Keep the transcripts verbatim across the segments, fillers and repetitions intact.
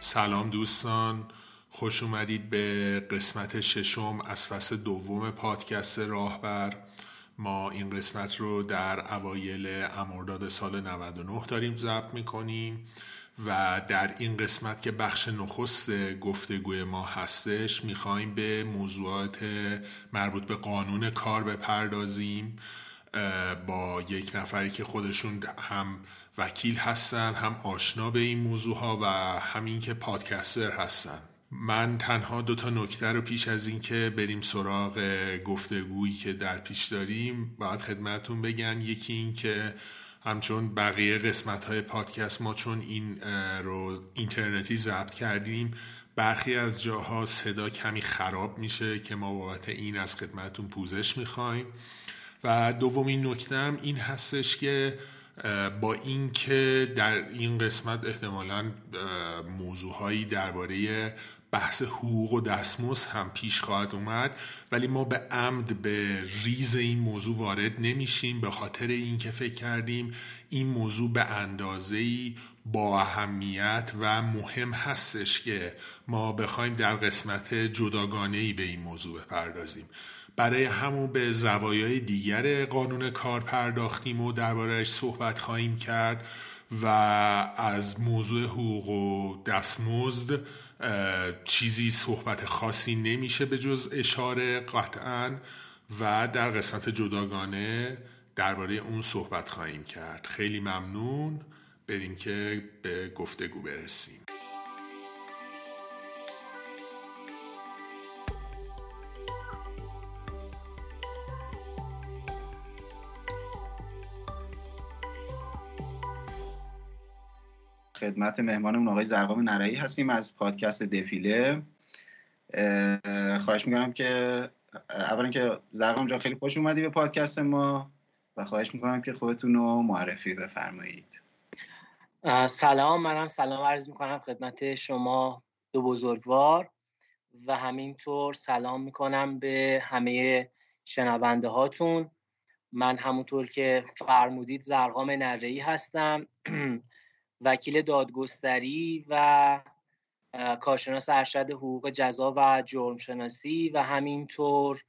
سلام دوستان، خوش اومدید به قسمت ششم از فصل دوم پادکست راهبر. ما این قسمت رو در اوایل مرداد سال نود و نه داریم ضبط میکنیم و در این قسمت که بخش نخست گفتگوی ما هستش میخوایم به موضوعات مربوط به قانون کار بپردازیم با یک نفری که خودشون هم وکیل هستن، هم آشنا به این موضوع ها و همین که پادکستر هستن. من تنها دو تا نکته رو پیش از این که بریم سراغ گفتگویی که در پیش داریم باید خدمتون بگم. یکی این که همچون بقیه قسمت های پادکست ما چون این رو اینترنتی ضبط کردیم، برخی از جاها صدا کمی خراب میشه که ما بابت این از خدمتون پوزش میخوایم. و دومین نکته‌ام این هستش که با این که در این قسمت احتمالاً موضوعهایی درباره بحث حقوق و دستمزد هم پیش خواهد اومد، ولی ما به عمد به ریز این موضوع وارد نمیشیم به خاطر اینکه فکر کردیم این موضوع به اندازه‌ای با اهمیت و مهم هستش که ما بخوایم در قسمت جداگانه‌ای به این موضوع بپردازیم. برای همون به زوایای دیگر قانون کار پرداختیم و درباره‌اش صحبت خواهیم کرد و از موضوع حقوق و دستمزد چیزی صحبت خاصی نمیشه به جز اشاره قطعاً، و در قسمت جداگانه درباره اون صحبت خواهیم کرد. خیلی ممنون. بریم که به گفتگو برسیم. خدمت مهمانمون آقای زرقام نرایی هستیم از پادکست دفیله. خواهش میکنم که اول اینکه زرقام جان خیلی خوش اومدی به پادکست ما و خواهش میکنم که خودتون رو معرفی بفرمایید. سلام، منم سلام عرض میکنم خدمت شما دو بزرگوار و همینطور سلام میکنم به همه شنونده هاتون. من همونطور که فرمودید زرقام نرایی هستم، وکیل دادگستری و کارشناس ارشد حقوق جزا و جرمشناسی و همینطور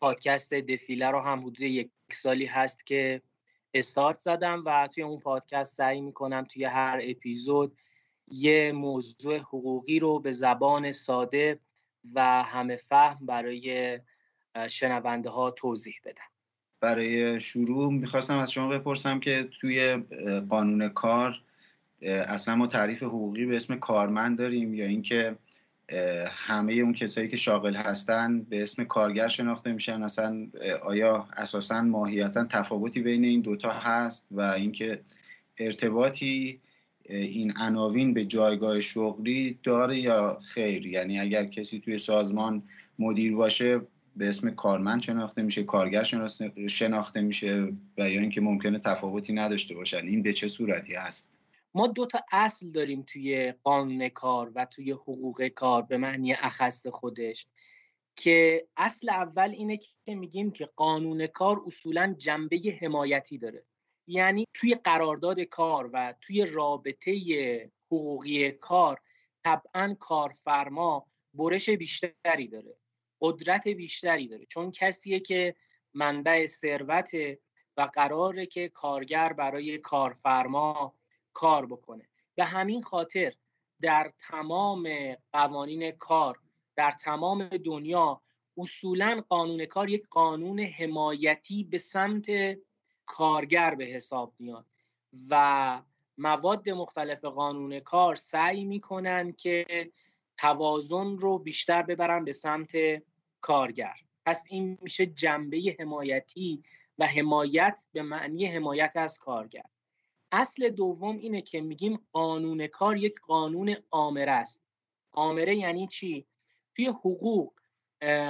پادکست دفیله رو هم حدود یک سالی هست که استارت زدم و توی اون پادکست سعی میکنم توی هر اپیزود یه موضوع حقوقی رو به زبان ساده و همه فهم برای شنونده ها توضیح بدم. برای شروع میخواستم از شما بپرسم که توی قانون کار اصلا ما تعریف حقوقی به اسم کارمند داریم یا اینکه همه اون کسایی که شاغل هستن به اسم کارگر شناخته میشن؟ اصلا آیا اساسا ماهیتا تفاوتی بین این دوتا هست و اینکه ارتباطی این عناوین به جایگاه شغلی داره یا خیر؟ یعنی اگر کسی توی سازمان مدیر باشه به اسم کارمند شناخته میشه، کارگر شناخته میشه و یا اینکه ممکنه تفاوتی نداشته باشن؟ این به چه صورتی هست؟ ما دو تا اصل داریم توی قانون کار و توی حقوق کار به معنی اخص خودش، که اصل اول اینه که میگیم که قانون کار اصولا جنبه حمایتی داره، یعنی توی قرارداد کار و توی رابطه حقوقی کار طبعا کارفرما برش بیشتری داره، قدرت بیشتری داره، چون کسیه که منبع ثروت و قراره که کارگر برای کارفرما کار بکنه. به همین خاطر در تمام قوانین کار در تمام دنیا اصولاً قانون کار یک قانون حمایتی به سمت کارگر به حساب میاد و مواد مختلف قانون کار سعی میکنن که توازن رو بیشتر ببرن به سمت کارگر. پس این میشه جنبه حمایتی و حمایت به معنی حمایت از کارگر. اصل دوم اینه که میگیم قانون کار یک قانون آمره است. آمره یعنی چی؟ توی حقوق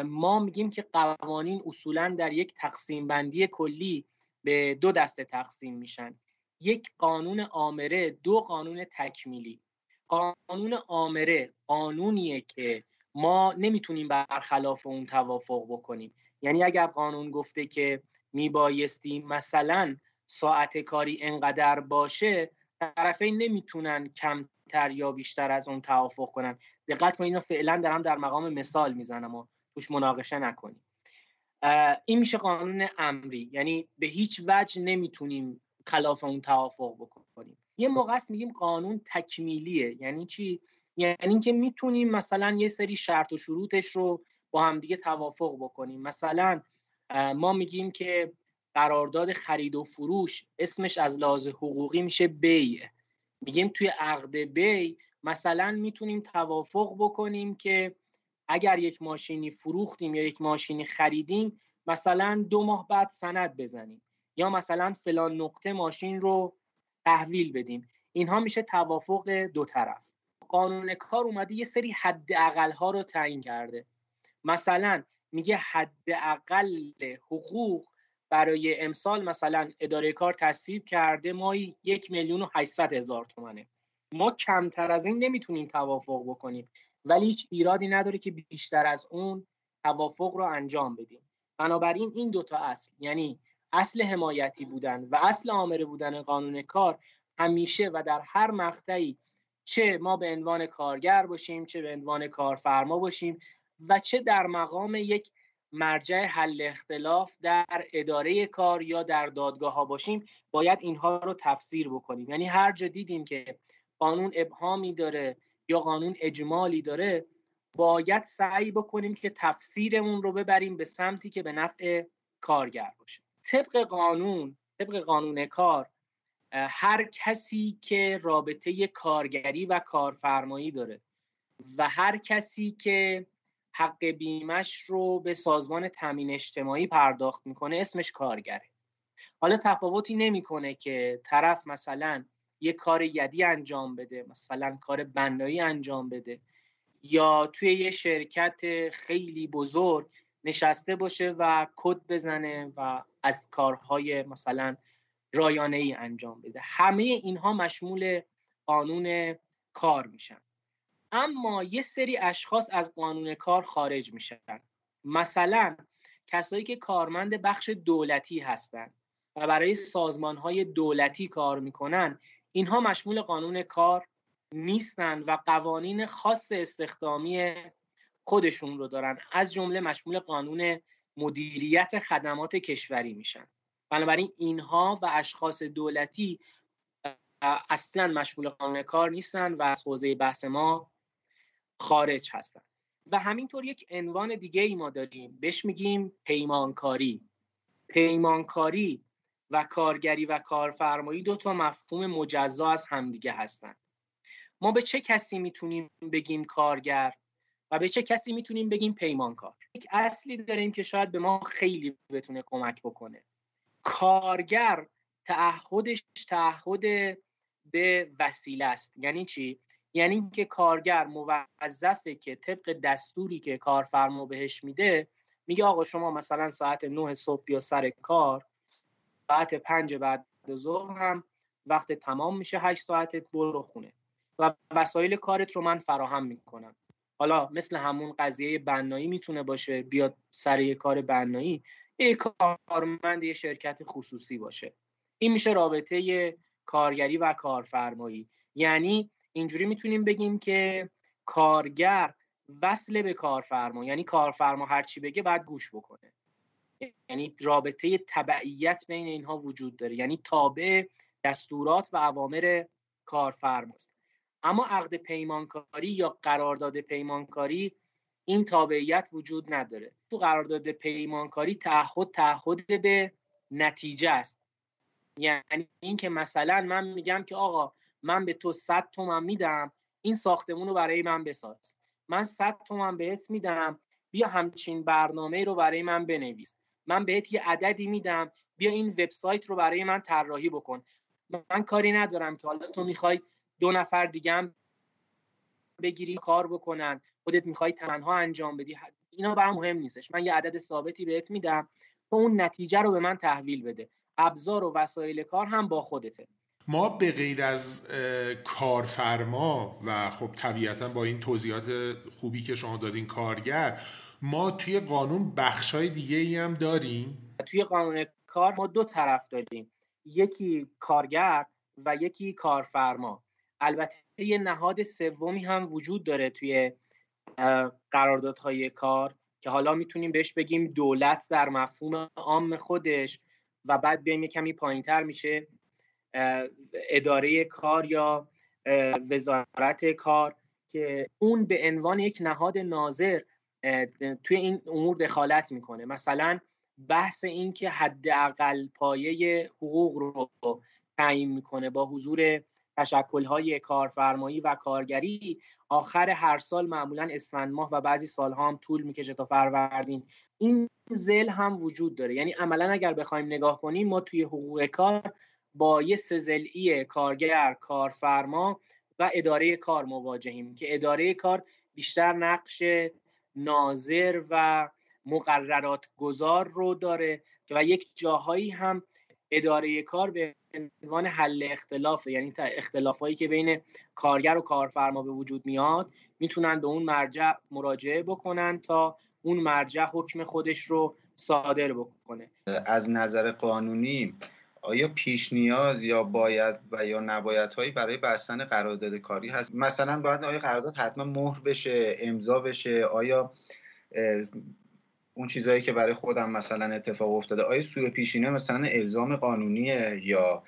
ما میگیم که قوانین اصولاً در یک تقسیم بندی کلی به دو دسته تقسیم میشن. یک قانون آمره، دو قانون تکمیلی. قانون آمره قانونیه که ما نمیتونیم برخلاف اون توافق بکنیم. یعنی اگر قانون گفته که میبایستی مثلا ساعت کاری انقدر باشه، طرفین نمیتونن کمتر یا بیشتر از اون توافق کنن. دقت کنید، اینو فعلا دارم در مقام مثال میزنم و توش مناقشه نکنیم. این میشه قانون امری، یعنی به هیچ وجه نمیتونیم خلاف اون توافق بکنیم. یه موقع میگیم قانون تکمیلیه، یعنی چی؟ یعنی اینکه میتونیم مثلا یه سری شرط و شروطش رو با هم دیگه توافق بکنیم. مثلا ما میگیم که قرارداد خرید و فروش اسمش از لحاظ حقوقی میشه بیع. میگیم توی عقد بیع مثلا میتونیم توافق بکنیم که اگر یک ماشینی فروختیم یا یک ماشینی خریدیم، مثلا دو ماه بعد سند بزنیم، یا مثلا فلان نقطه ماشین رو تحویل بدیم. اینها میشه توافق دو طرف. قانون کار اومده یه سری حداقل ها رو تعیین کرده. مثلا میگه حداقل حقوق برای امسال مثلا اداره کار تصویب کرده ماهی یک میلیون و هشتصد هزار تومنه. ما کمتر از این نمیتونیم توافق بکنیم، ولی هیچ ایرادی نداره که بیشتر از اون توافق رو انجام بدیم. بنابراین این دوتا اصل، یعنی اصل حمایتی بودن و اصل آمره بودن قانون کار، همیشه و در هر مقطعی، چه ما به عنوان کارگر باشیم، چه به عنوان کارفرما باشیم، و چه در مقام یک مرجع حل اختلاف در اداره کار یا در دادگاه ها باشیم، باید اینها رو تفسیر بکنیم. یعنی هر جا دیدیم که قانون ابهامی داره یا قانون اجمالی داره، باید سعی بکنیم که تفسیرمون رو ببریم به سمتی که به نفع کارگر باشه. طبق قانون، طبق قانون کار، هر کسی که رابطه کارگری و کارفرمایی داره و هر کسی که حق بیمش رو به سازمان تامین اجتماعی پرداخت میکنه اسمش کارگره. حالا تفاوتی نمیکنه که طرف مثلا یه کار یدی انجام بده، مثلا کار بنایی انجام بده، یا توی یه شرکت خیلی بزرگ نشسته باشه و کد بزنه و از کارهای مثلا رایانه‌ای انجام بده. همه اینها مشمول قانون کار میشن. اما یه سری اشخاص از قانون کار خارج میشن. مثلا کسایی که کارمند بخش دولتی هستن و برای سازمانهای دولتی کار میکنن، اینها مشمول قانون کار نیستن و قوانین خاص استخدامی خودشون رو دارن. از جمله مشمول قانون مدیریت خدمات کشوری میشن. بنابراین اینها و اشخاص دولتی اصلا مشمول قانون کار نیستن و از حوزه بحث ما خارج هستن. و همینطور یک عنوان دیگه ای ما داریم، بهش میگیم پیمانکاری. پیمانکاری و کارگری و کارفرمایی دو تا مفهوم مجزا از همدیگه هستن. ما به چه کسی میتونیم بگیم کارگر و به چه کسی میتونیم بگیم پیمانکار؟ یک اصلی داریم که شاید به ما خیلی بتونه کمک بکنه. کارگر تعهدش تعهد به وسیله است. یعنی چی؟ یعنی اینکه کارگر موظفه که طبق دستوری که کارفرما بهش میده، میگه آقا شما مثلا ساعت نه صبح بیا سر کار، ساعت پنج بعد از ظهر هم وقت تمام میشه، هشت ساعتت برو خونه و وسایل کارت رو من فراهم میکنم. حالا مثل همون قضیه بنایی میتونه باشه، بیاد سر یه کار بنایی، یه کارمند یه شرکت خصوصی باشه. این میشه رابطه کارگری و کارفرمایی. یعنی اینجوری میتونیم بگیم که کارگر وصل به کارفرما، یعنی کارفرما هرچی بگه باید گوش بکنه. یعنی رابطه تبعیت بین اینها وجود داره، یعنی تابع دستورات و اوامر کارفرماست. اما عقد پیمانکاری یا قرارداد پیمانکاری این تابعیت وجود نداره. تو قرارداد پیمانکاری تعهد تعهد به نتیجه است. یعنی اینکه مثلا من میگم که آقا من به تو صد تومن میدم، این ساختمون رو برای من بساز. من صد تومن بهت میدم، بیا همچین برنامه‌ای رو برای من بنویس، من بهت یه عددی میدم، بیا این وبسایت رو برای من طراحی بکن. من کاری ندارم که حالا تو میخوای دو نفر دیگه هم بگیری کار بکنن، خودت میخوای تنها انجام بدی، اینا برام مهم نیستش. من یه عدد ثابتی بهت میدم و اون نتیجه رو به من تحویل بده. ابزار و وسایل کار هم با خودته. ما به غیر از کارفرما و خب طبیعتاً با این توضیحات خوبی که شما دادین کارگر، ما توی قانون بخشای دیگه ای هم داریم؟ توی قانون کار ما دو طرف داریم، یکی کارگر و یکی کارفرما. البته یه نهاد سومی هم وجود داره توی قراردادهای کار که حالا میتونیم بهش بگیم دولت در مفهوم عام خودش، و بعد بیایم کمی پایین‌تر میشه اداره کار یا وزارت کار که اون به عنوان یک نهاد ناظر توی این امور دخالت میکنه. مثلا بحث این که حداقل پایه حقوق رو تعیین میکنه با حضور تشکل‌های کارفرمایی و کارگری، آخر هر سال معمولاً اسفند ماه و بعضی سال‌ها هم طول میکشه تا فروردین. این ذیل هم وجود داره، یعنی عملاً اگر بخوایم نگاه کنیم ما توی حقوق کار با یه سه‌ضلعی کارگر، کارفرما و اداره کار مواجهیم که اداره کار بیشتر نقش ناظر و مقررات گذار رو داره و یک جاهایی هم اداره کار به عنوان حل اختلافه، یعنی اختلافایی که بین کارگر و کارفرما به وجود میاد میتونن به اون مرجع مراجعه بکنن تا اون مرجع حکم خودش رو صادر بکنه. از نظر قانونی آیا پیش نیاز یا باید و یا نباید هایی برای بستن قرارداد کاری هست؟ مثلا باید آیا قرارداد حتما مهر بشه، امضا بشه؟ آیا اون چیزایی که برای خودم مثلا اتفاق افتاده، آیا سوء پیشینه مثلا الزام قانونیه یا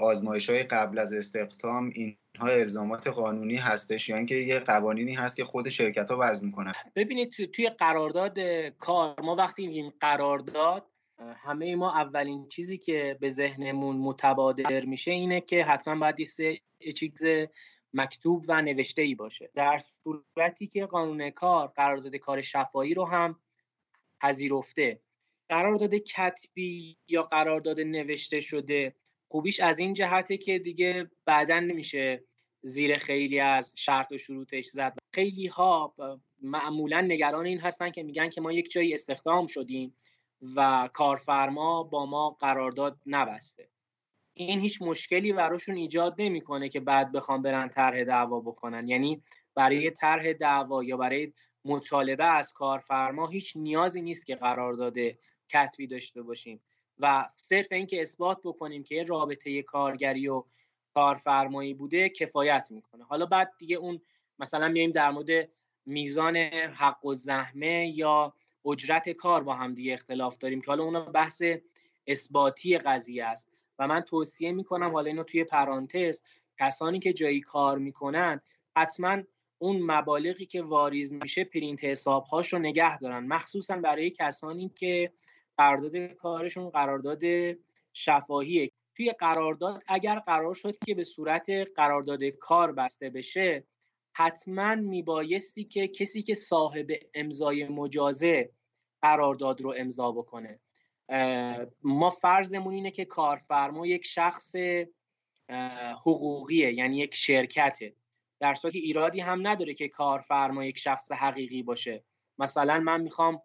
آزمایش‌های قبل از استخدام، اینها الزامات قانونی هستش یا یعنی اینکه یه قوانینی هست که خود شرکت‌ها وضع می‌کنن؟ ببینید تو، توی قرارداد کار ما وقتی این قرارداد، همه ما اولین چیزی که به ذهنمون متبادر میشه اینه که حتما باید یه چیز مکتوب و نوشته‌ای باشه. در صورتی که قانون کار قرارداد کار شفاهی رو هم پذیرفته، قرارداد کتبی یا قرارداد نوشته شده خوبیش از این جهته که دیگه بعداً نمیشه زیر خیلی از شرط و شروطش زد. خیلی ها معمولاً نگران این هستن که میگن که ما یک جایی استخدام شدیم و کارفرما با ما قرارداد نبسته. این هیچ مشکلی براشون ایجاد نمیکنه که بعد بخوام برن طرح دعوا بکنن، یعنی برای طرح دعوا یا برای مطالبه از کارفرما هیچ نیازی نیست که قرارداد کتبی داشته باشیم و صرف اینکه اثبات بکنیم که رابطه کارگری و کارفرمایی بوده کفایت میکنه. حالا بعد دیگه اون مثلا میایم در مورد میزان حق و زحمه یا اجرت کار با هم دیگه اختلاف داریم که حالا اون بحث اثباتی قضیه است و من توصیه میکنم، حالا اینو توی پرانتز، کسانی که جایی کار میکنن حتما اون مبالغی که واریز میشه پرینت حساب‌هاش رو نگه دارن، مخصوصا برای کسانی که قرارداد کارشون قرارداد شفاهیه. توی قرارداد اگر قرار شد که به صورت قرارداد کار بسته بشه، حتما میبایستی که کسی که صاحب امضای مجازه قرارداد رو امضا بکنه. ما فرضمون اینه که کارفرما یک شخص حقوقیه، یعنی یک شرکته، در صورتی که ایرادی هم نداره که کارفرما یک شخص حقیقی باشه. مثلا من میخوام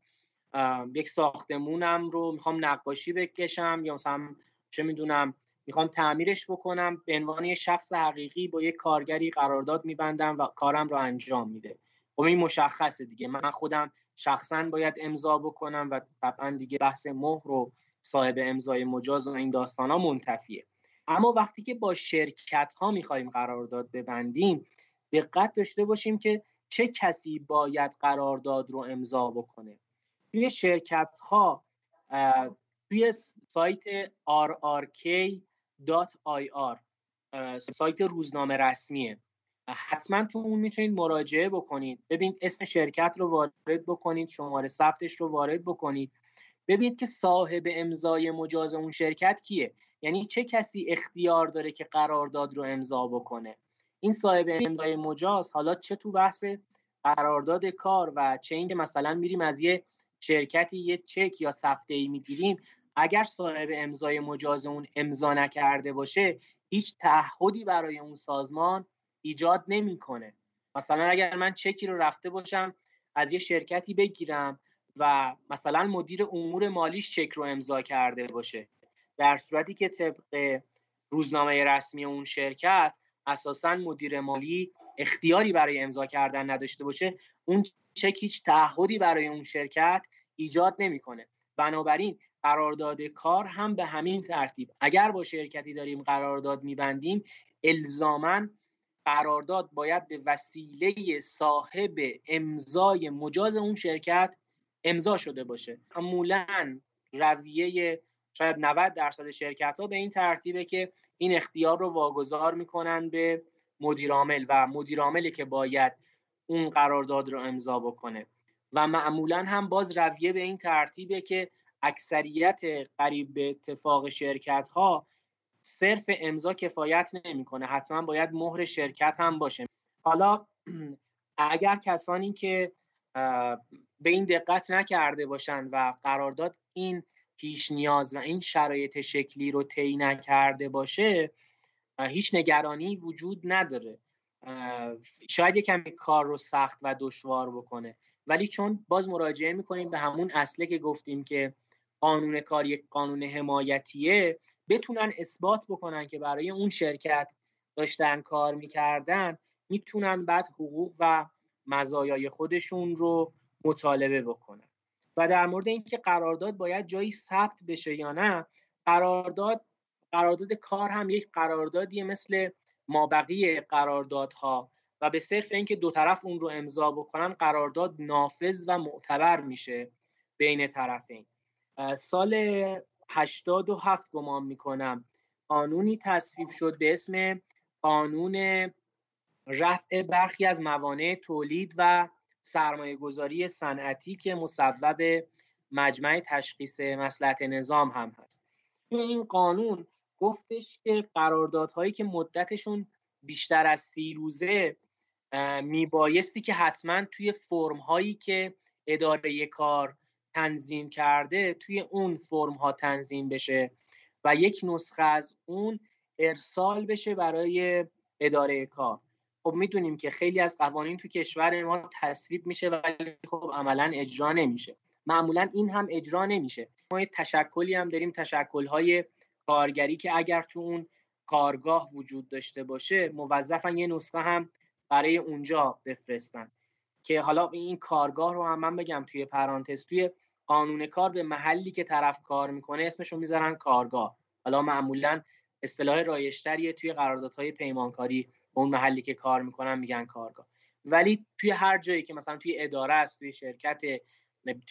یک ساختمونم رو میخوام نقاشی بکشم یا مثلا چه میدونم میخوام تعمیرش بکنم، به عنوان یک شخص حقیقی با یک کارگری قرارداد میبندم و کارم رو انجام میده. خب این مشخصه دیگه، من خودم شخصا باید امضا بکنم و طبعا دیگه بحث مهر و صاحب امضای مجاز و این داستانا منتفیه. اما وقتی که با شرکت ها میخوایم قرارداد ببندیم، دقت داشته باشیم که چه کسی باید قرارداد رو امضا بکنه. توی شرکت ها توی سایت آر آر کی دات آی آر، سایت روزنامه رسمیه، حتما تو اون میتونید مراجعه بکنید، ببینید اسم شرکت رو وارد بکنید، شماره ثبتش رو وارد بکنید، ببینید که صاحب امضای مجاز اون شرکت کیه، یعنی چه کسی اختیار داره که قرارداد رو امضا بکنه. این صاحب امضای مجاز حالا چه تو بحث قرارداد کار و چه اینکه مثلا میریم از یه شرکتی یه چک یا سفته‌ای میگیریم، اگر صاحب امضای مجاز اون امضا نکرده باشه هیچ تعهدی برای اون سازمان ایجاد نمیکنه. مثلا اگر من چکی رو رفته باشم از یه شرکتی بگیرم و مثلا مدیر امور مالیش چک رو امضا کرده باشه، در صورتی که طبق روزنامه رسمی اون شرکت اساساً مدیر مالی اختیاری برای امضا کردن نداشته باشه، اون چک هیچ تعهدی برای اون شرکت ایجاد نمیکنه. بنابراین قرارداد کار هم به همین ترتیب، اگر با شرکتی داریم قرارداد میبندیم الزاماً قرارداد باید به وسیله صاحب امضای مجاز اون شرکت امضا شده باشه. معمولاً رویه شاید نود درصد شرکت ها به این ترتیبه که این اختیار رو واگذار میکنن به مدیر عامل و مدیر عاملی که باید اون قرارداد رو امضا بکنه و معمولاً هم باز رویه به این ترتیبه که اکثریت قریب به اتفاق شرکت ها صرف امضا کفایت نمیکنه، حتما باید مهر شرکت هم باشه. حالا اگر کسانی که به این دقت نکرده باشن و قرارداد این پیش نیاز و این شرایط شکلی رو طی نکرده باشه هیچ نگرانی وجود نداره، شاید یکم کار رو سخت و دشوار بکنه، ولی چون باز مراجعه میکنیم به همون اصله که گفتیم که قانون کار یک قانون حمایتیه، بتونن اثبات بکنن که برای اون شرکت داشتن کار میکردن، میتونن بعد حقوق و مزایای خودشون رو مطالبه بکنن. و در مورد اینکه قرارداد باید جایی ثبت بشه یا نه، قرارداد قرارداد کار هم یک قراردادیه مثل مابقی قراردادها و به صرف اینکه دو طرف اون رو امضا بکنن قرارداد نافذ و معتبر میشه بین طرفین. سال هشتاد و هفت گمان میکنم قانونی تصویب شد به اسم قانون رفع برخی از موانع تولید و سرمایه گذاری صنعتی که مصوب مجمع تشخیص مصلحت نظام هم هست. این قانون گفتش که قراردادهایی که مدتشون بیشتر از سی روزه میبایستی که حتما توی فرمهایی که اداره کار تنظیم کرده توی اون فرمها تنظیم بشه و یک نسخه از اون ارسال بشه برای اداره کار. خب میدونیم که خیلی از قوانین تو کشور ما تصویب میشه ولی خب عملا اجرا نمیشه، معمولا این هم اجرا نمیشه. ما یه تشکلی هم داریم، تشکل‌های کارگری که اگر تو اون کارگاه وجود داشته باشه موظفن یه نسخه هم برای اونجا بفرستن، که حالا این کارگاه رو هم من بگم توی پرانتز توی قانون کار به محلی که طرف کار میکنه اسمشو میذارن کارگاه. حالا معمولا اصطلاح رایج‌تریه توی قراردادهای پیمانکاری اون محلی که کار میکنن میگن کارگاه، ولی توی هر جایی که مثلا توی اداره است، توی شرکت،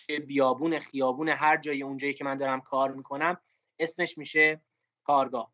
توی بیابون، خیابون، هر جایی اونجایی که من دارم کار میکنم اسمش میشه کارگاه.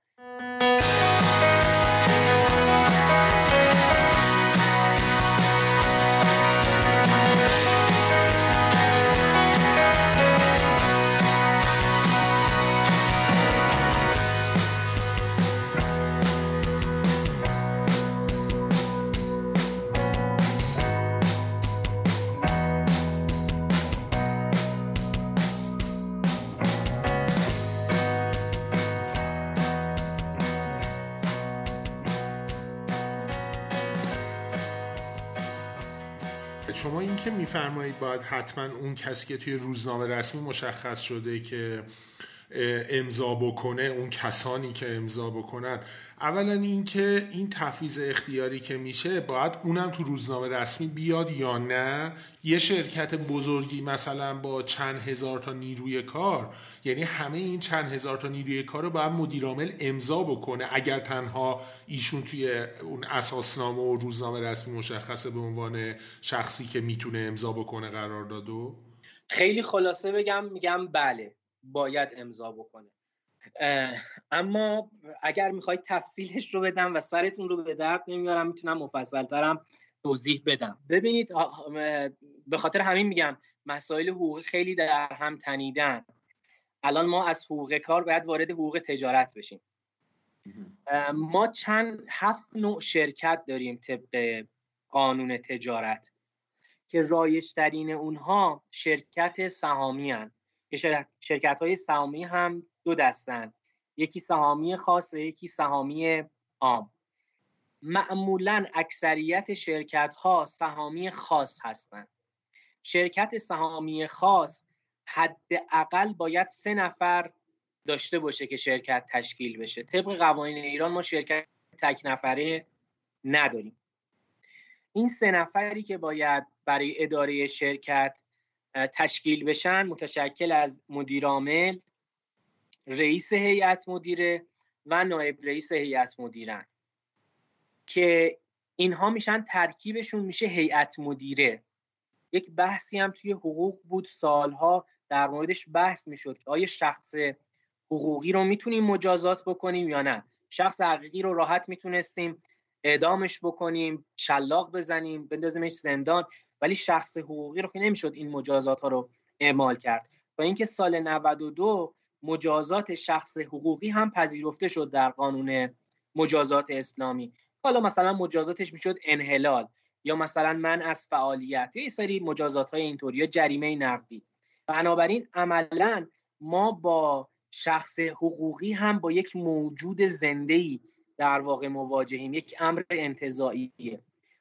شما این که میفرمایید باید حتما اون کسی که توی روزنامه رسمی مشخص شده که امضا بکنه، اون کسانی که امضا بکنن، اولا این که این تفویض اختیاری که میشه باید اونم تو روزنامه رسمی بیاد یا نه؟ یه شرکت بزرگی مثلا با چند هزار تا نیروی کار، یعنی همه این چند هزار تا نیروی کار رو باید مدیر عامل امضا بکنه اگر تنها ایشون توی اون اساسنامه و روزنامه رسمی مشخصه به عنوان شخصی که میتونه امضا بکنه قراردادو؟ خیلی خلاصه بگم میگم بله باید امضا بکنه، اما اگر میخواید تفصیلش رو بدم و سرتون رو به درد نمیارم میتونم مفصل‌ترم توضیح بدم. ببینید به خاطر همین میگم مسائل حقوقی خیلی در هم تنیدن. الان ما از حقوق کار باید وارد حقوق تجارت بشیم. ما چند هفت نوع شرکت داریم طبق قانون تجارت. که رایج‌ترین اونها شرکت سهامی هستند. شرکت‌های سهامی هم دو دستن، یکی سهامی خاص و یکی سهامی عام. معمولاً اکثریت شرکت‌ها سهامی خاص هستند. شرکت سهامی خاص حداقل باید سه نفر داشته باشه که شرکت تشکیل بشه. طبق قوانین ایران ما شرکت تک نفره نداریم. این سه نفری که باید برای اداره شرکت تشکیل بشن متشکل از مدیر عامل، رئیس هیئت مدیره و نایب رئیس هیئت مدیرن که اینها میشن، ترکیبشون میشه هیئت مدیره. یک بحثی هم توی حقوق بود، سالها در موردش بحث میشد که آیا شخص حقوقی رو میتونیم مجازات بکنیم یا نه. شخص حقیقی رو راحت میتونستیم اعدامش بکنیم، شلاق بزنیم، بندازیمش زندان، ولی شخص حقوقی رو که نمیشد این مجازات ها رو اعمال کرد. با اینکه سال نود و دو مجازات شخص حقوقی هم پذیرفته شد در قانون مجازات اسلامی، حالا مثلا مجازاتش میشد انحلال یا مثلا من از فعالیت یا یه سری مجازات های اینطوری یا جریمه نقدی. بنابراین عملا ما با شخص حقوقی هم با یک موجود زنده‌ای در واقع مواجهیم، یک امر انتزاعیه.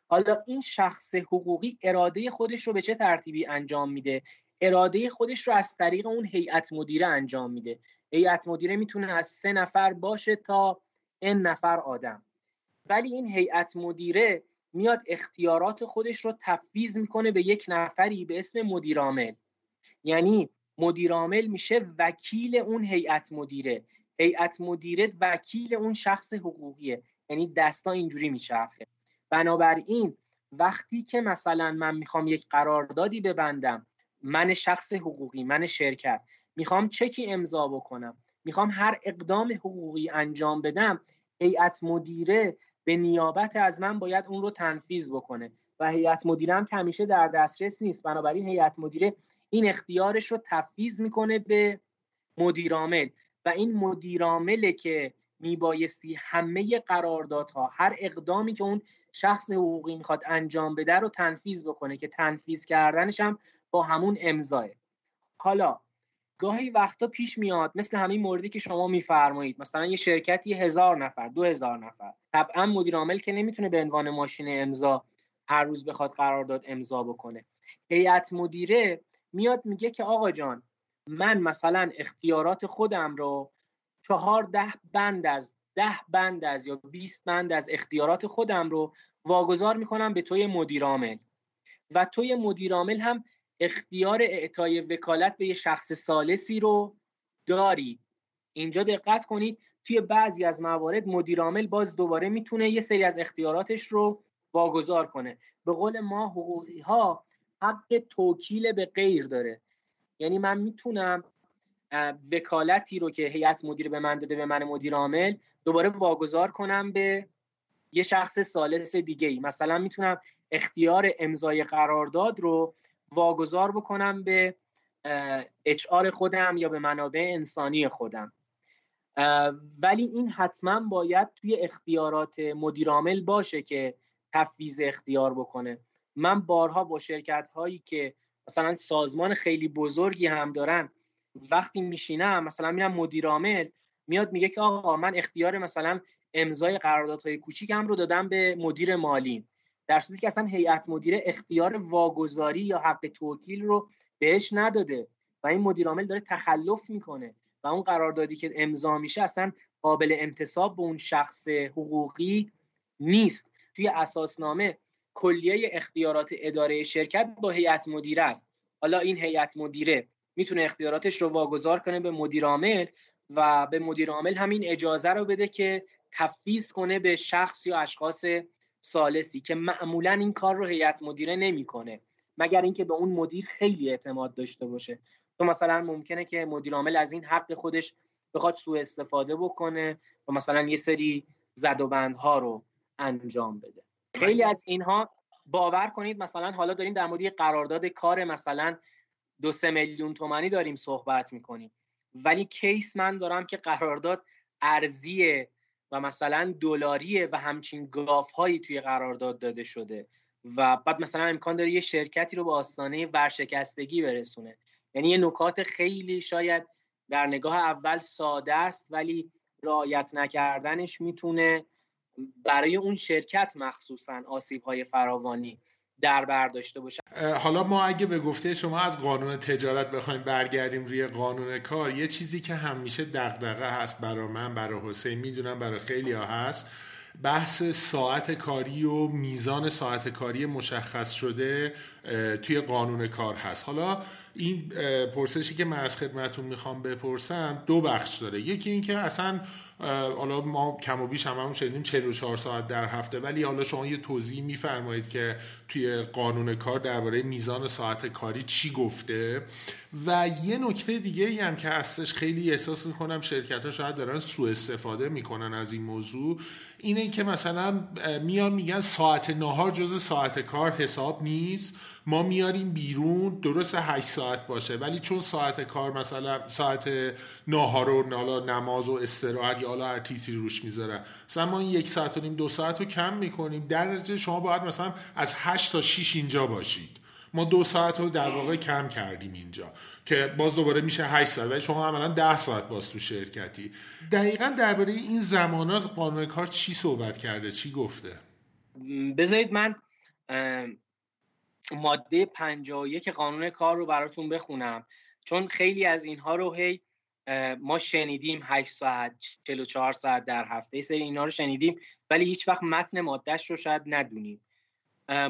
حالا این شخص حقوقی اراده خودش رو به چه ترتیبی انجام میده؟ اراده خودش رو از طریق اون هیئت مدیره انجام میده. هیئت مدیره میتونه از سه نفر باشه تا ان نفر آدم، ولی این هیئت مدیره میاد اختیارات خودش رو تفویض میکنه به یک نفری به اسم مدیر عامل. یعنی مدیر عامل میشه وکیل اون هیئت مدیره، هیئت مدیره وکیل اون شخص حقوقیه. یعنی دستا اینجوری میچرخه. بنابراین وقتی که مثلا من میخوام یک قراردادی ببندم، من شخص حقوقی، من شرکت میخوام چکی امضا بکنم، میخوام هر اقدام حقوقی انجام بدم، هیئت مدیره به نیابت از من باید اون رو تنفیذ بکنه و هیئت مدیره هم همیشه در دسترس نیست. بنابراین هیئت مدیره این اختیارش رو تفویض میکنه به مدیر عامل و این مدیر عامله که میبایستی همه قراردادها، هر اقدامی که اون شخص حقوقی میخواد انجام بده رو تنفیذ بکنه که تنفیذ کردنش هم با همون امضاه. حالا گاهی وقتا پیش میاد مثل همین موردی که شما میفرمایید، مثلا یه شرکتی هزار نفر، دو هزار نفر، طبعا مدیر عامل که نمیتونه به عنوان ماشین امضا هر روز بخواد قرارداد امضا بکنه. هیئت مدیره میاد میگه که آقا جان، من مثلا اختیارات خودم رو چهارده بند از ده بند از یا بیست بند از اختیارات خودم رو واگذار میکنم به توی مدیر عامل و توی مدیر عامل هم اختیار اعطای وکالت به یه شخص ثالثی رو داری. اینجا دقت کنید، توی بعضی از موارد مدیر عامل باز دوباره میتونه یه سری از اختیاراتش رو واگذار کنه. به قول ما حقوقی ها حق توکیل به غیر داره. یعنی من میتونم وکالتی رو که هیئت مدیره به من داده به من مدیر عامل دوباره واگذار کنم به یه شخص ثالث دیگه‌ای. مثلا میتونم اختیار امضای قرارداد رو واگذار بکنم به اچ آر خودم یا به منابع انسانی خودم، ولی این حتما باید توی اختیارات مدیر عامل باشه که تفویض اختیار بکنه. من بارها با شرکت هایی که مثلا سازمان خیلی بزرگی هم دارن وقتی میشینم، مثلا میرم مدیر عامل میاد میگه که آقا من اختیار مثلا امضای قراردادهای کوچیکم رو دادم به مدیر مالی، در صورتی که اصلا هیئت مدیره اختیار واگذاری یا حق توکیل رو بهش نداده و این مدیر عامل داره تخلف میکنه و اون قراردادی که امضا میشه اصلا قابل انتساب به اون شخص حقوقی نیست. توی اساسنامه کلیه اختیارات اداره شرکت با هیئت مدیره است. حالا این هیئت مدیره میتونه اختیاراتش رو واگذار کنه به مدیر عامل و به مدیر عامل همین اجازه رو بده که تفویض کنه به شخص یا اشخاص ثالثی که معمولا این کار رو هیئت مدیره نمیکنه، مگر اینکه به اون مدیر خیلی اعتماد داشته باشه. تو مثلا ممکنه که مدیر عامل از این حق خودش بخواد سوء استفاده بکنه و مثلا یه سری زد و بندها رو انجام بده. خیلی از اینها باور کنید، مثلا حالا داریم در مورد قرارداد کار مثلا دو سه میلیون تومانی داریم صحبت میکنیم، ولی کیس من دارم که قرارداد ارزیه و مثلا دلاریه و همچین گافهایی توی قرارداد داده شده و بعد مثلا امکان داره یه شرکتی رو به آستانه ورشکستگی برسونه. یعنی یه نکات خیلی شاید در نگاه اول ساده است، ولی رعایت نکردنش میتونه برای اون شرکت مخصوصاً آسیب‌های فراوانی در بر داشته باشه. حالا ما اگه به گفته شما از قانون تجارت بخوایم برگردیم روی قانون کار، یه چیزی که همیشه دغدغه هست برای من، برای حسین، میدونم برای خیلی‌ها هست، بحث ساعت کاری و میزان ساعت کاری مشخص شده توی قانون کار هست. حالا این پرسشی که من از خدمتون میخوام بپرسم دو بخش داره. یکی این که اصلا حالا ما کم و بیش هممون شنیدیم چهل و چهار ساعت در هفته، ولی حالا شما یه توضیح میفرمایید که توی قانون کار درباره میزان ساعت کاری چی گفته. و یه نکته دیگه هم که هستش، خیلی احساس میکنم شرکت ها شاید دارن سوء استفاده میکنن از این موضوع، اینه که مثلا میان میگن ساعت نهار جز ساعت کار حساب نیست، ما میاریم بیرون، درست هشت ساعت باشه، ولی چون ساعت کار مثلا ساعت ناهار و نماز و استراحت یا حالا هر تیتری روش میذارن، مثلا ما یک ساعت و نیم دو ساعت رو کم میکنیم، در نتیجه شما باید مثلا از هشت تا شش اینجا باشید، ما دو ساعت رو در واقع کم کردیم اینجا که باز دوباره میشه هشت ساعت، ولی شما عملا ده ساعت باز تو شرکتی. دقیقاً درباره این زمان‌ها قانون کار چی صحبت کرده، چی گفته؟ بذارید من ماده پنجاه و یک قانون کار رو براتون بخونم، چون خیلی از اینها رو هی ما شنیدیم، هشت ساعت، چهل و چهار ساعت در هفته، سری اینا رو شنیدیم ولی هیچ وقت متن مادهش رو شاید ندونیم.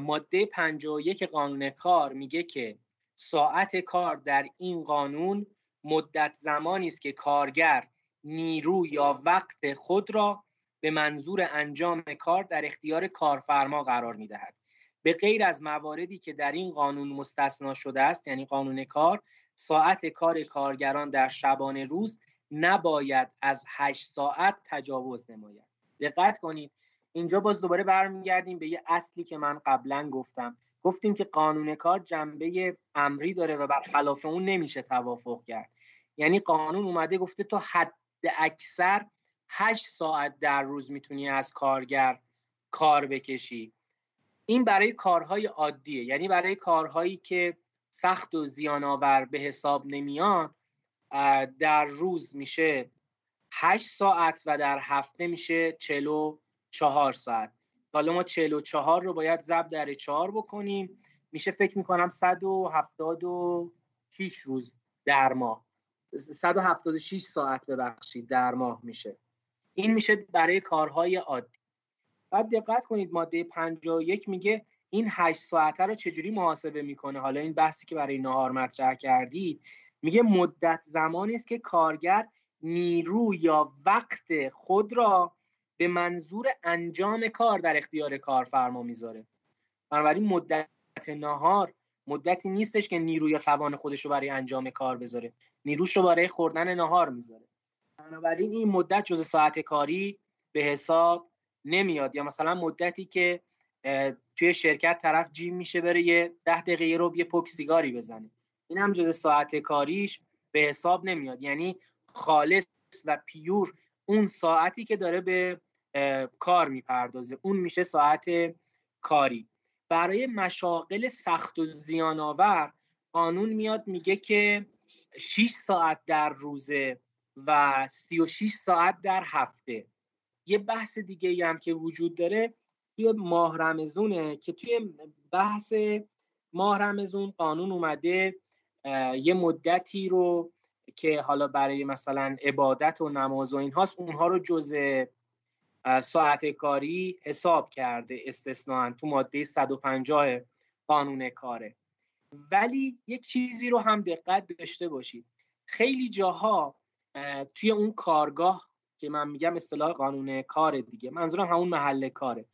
ماده پنجاه و یک قانون کار میگه که ساعت کار در این قانون مدت زمانی است که کارگر نیرو یا وقت خود را به منظور انجام کار در اختیار کارفرما قرار میدهد. به غیر از مواردی که در این قانون مستثنا شده است، یعنی قانون کار، ساعت کار کارگران در شبانه روز نباید از هشت ساعت تجاوز نماید. دقت کنید، اینجا باز دوباره برمیگردیم به یه اصلی که من قبلا گفتم. گفتیم که قانون کار جنبه امری داره و برخلاف اون نمیشه توافق کرد. یعنی قانون اومده گفته تو حد اکثر هشت ساعت در روز میتونی از کارگر کار بکشی. این برای کارهای عادیه، یعنی برای کارهایی که سخت و زیان‌آور به حساب نمیان، در روز میشه هشت ساعت و در هفته میشه چهل و چهار ساعت. حالا ما چهل و چهار رو باید ضرب در چهار بکنیم، میشه فکر میکنم صد و هفتاد و شش روز در ماه، صد و هفتاد و شش ساعت ببخشید در ماه میشه. این میشه برای کارهای عادی. بعد دقت کنید ماده پنجاه و یک میگه این هشت ساعته رو چجوری محاسبه میکنه. حالا این بحثی که برای نهار مطرح کردید، میگه مدت زمانی است که کارگر نیرو یا وقت خود را به منظور انجام کار در اختیار کارفرما میذاره. بنابراین مدت نهار مدتی نیستش که نیروی یا توان خودش رو برای انجام کار بذاره، نیروش رو برای خوردن نهار میذاره. بنابراین این مدت جزء ساعت کاری به حساب نمیاد. یا مثلا مدتی که توی شرکت طرف جیم میشه بره یه ده دقیقه رو یه پک سیگاری بزنه، این هم جزء ساعت کاریش به حساب نمیاد. یعنی خالص و پیور اون ساعتی که داره به کار میپردازه، اون میشه ساعت کاری. برای مشاغل سخت و زیان‌آور قانون میاد میگه که شش ساعت در روزه و سی و شش ساعت در هفته. یه بحث دیگه ای هم که وجود داره توی ماه رمضونه، که توی بحث ماه رمضون قانون اومده یه مدتی رو که حالا برای مثلا عبادت و نماز و اینهاست، اونها رو جزء ساعت کاری حساب کرده استثناً تو ماده صد و پنجاه قانون کاره. ولی یک چیزی رو هم دقت داشته باشید، خیلی جاها توی اون کارگاه که من میگم اصطلاح قانون کار دیگه، منظورم همون محل کاره،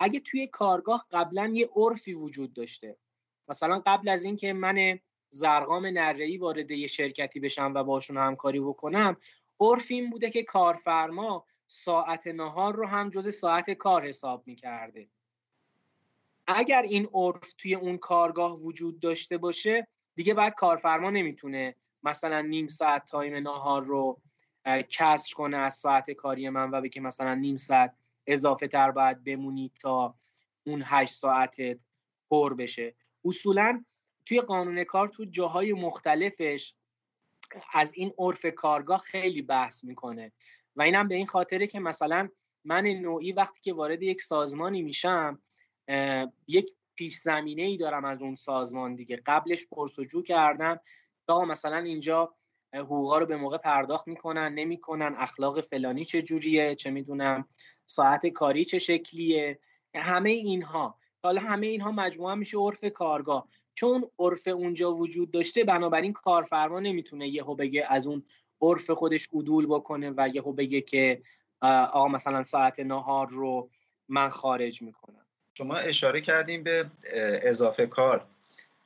اگه توی کارگاه قبلا یه عرفی وجود داشته، مثلا قبل از این که من زرقام نره‌ای وارد یه شرکتی بشم و باشون همکاری بکنم، عرف این بوده که کارفرما ساعت نهار رو هم جزء ساعت کار حساب میکرده. اگر این عرف توی اون کارگاه وجود داشته باشه، دیگه بعد کارفرما نمیتونه مثلا نیم ساعت تایم نهار رو کسر کنه از ساعت کاری من و بگه مثلا نیم ساعت اضافه تر باید بمونی تا اون هشت ساعتت پر بشه. اصولاً توی قانون کار تو جاهای مختلفش از این عرف کارگاه خیلی بحث میکنه و اینم به این خاطره که مثلا من نوعی وقتی که وارد یک سازمانی میشم یک پیش زمینه ای دارم از اون سازمان دیگه، قبلش پرسجو کردم تا مثلا اینجا حقوقا رو به موقع پرداخت میکنن نمیکنن، اخلاق فلانی چه جوریه، چه میدونم ساعت کاری چه شکلیه، همه اینها. حالا همه اینها مجموعه میشه عرف کارگاه. چون عرف اونجا وجود داشته بنابراین کارفرما نمیتونه یهو بگه از اون عرف خودش عدول بکنه و یهو بگه که آقا مثلا ساعت نهار رو من خارج میکنم. شما اشاره کردیم به اضافه کار.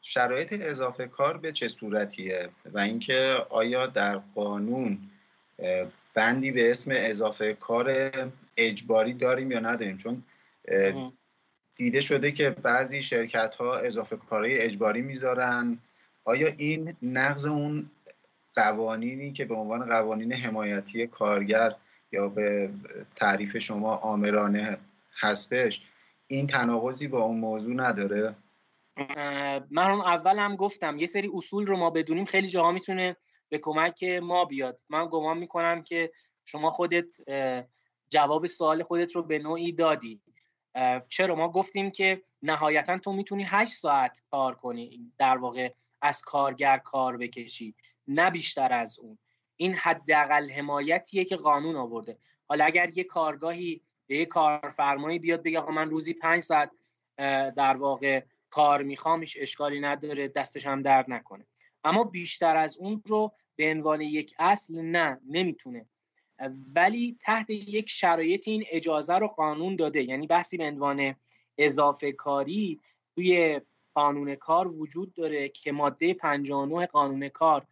شرایط اضافه کار به چه صورتیه و اینکه آیا در قانون بندی به اسم اضافه کار اجباری داریم یا نداریم؟ چون دیده شده که بعضی شرکت‌ها اضافه کارهای اجباری میذارن. آیا این نقض اون قوانینی که به عنوان قوانین حمایتی کارگر یا به تعریف شما آمرانه هستش، این تناقضی با اون موضوع نداره؟ من اون اول هم گفتم یه سری اصول رو ما بدونیم خیلی جاها میتونه به کمک ما بیاد. من گمان میکنم که شما خودت جواب سوال خودت رو به نوعی دادی. چرا ما گفتیم که نهایتا تو میتونی هشت ساعت کار کنی، در واقع از کارگر کار بکشی، نه بیشتر از اون. این حداقل حمایتیه که قانون آورده. حالا اگر یه کارگاهی به یه کارفرمایی بیاد بگه آقا من روزی پنج ساعت در واقع کار میخوامش، اشکالی نداره، دستش هم درد نکنه، اما بیشتر از اون رو به عنوان یک اصل نه نمیتونه. ولی تحت یک شرایط این اجازه رو قانون داده، یعنی بحثی به عنوان اضافه کاری توی قانون کار وجود داره که ماده پنجاه و نه قانون کار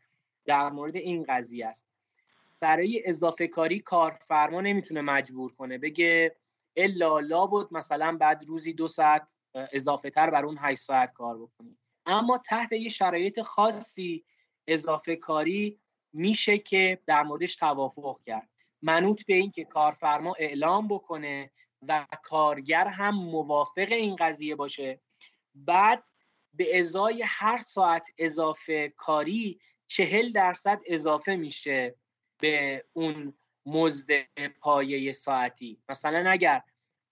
در مورد این قضیه است. برای اضافه کاری کارفرما نمیتونه مجبور کنه بگه الا لابد مثلا بعد روزی دو ساعت اضافه تر بر اون هشت ساعت کار بکنی. اما تحت یه شرایط خاصی اضافه کاری میشه که در موردش توافق کرد، منوط به این که کارفرما اعلام بکنه و کارگر هم موافق این قضیه باشه. بعد به ازای هر ساعت اضافه کاری چهل درصد اضافه میشه به اون مزد پایه ساعتی. مثلا اگر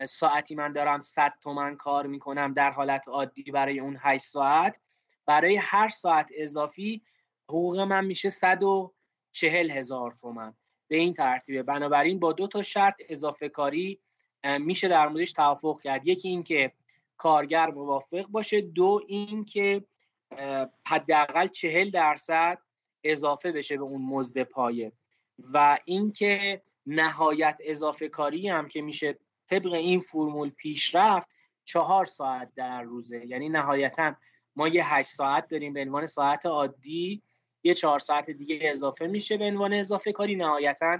ساعتی من دارم صد تومان کار میکنم در حالت عادی برای اون هشت ساعت، برای هر ساعت اضافی حقوق من میشه صد و چهل هزار تومان. به این ترتیبه. بنابراین با دو تا شرط اضافه کاری میشه در موردش توافق کرد. یکی این که کارگر موافق باشه، دو این که حداقل چهل درصد اضافه بشه به اون مزد پایه، و این که نهایت اضافه کاری هم که میشه طبق این فرمول پیش رفت چهار ساعت در روزه. یعنی نهایتاً ما یه هشت ساعت داریم به عنوان ساعت عادی، یه چهار ساعت دیگه اضافه میشه به عنوان اضافه کاری، نهایتاً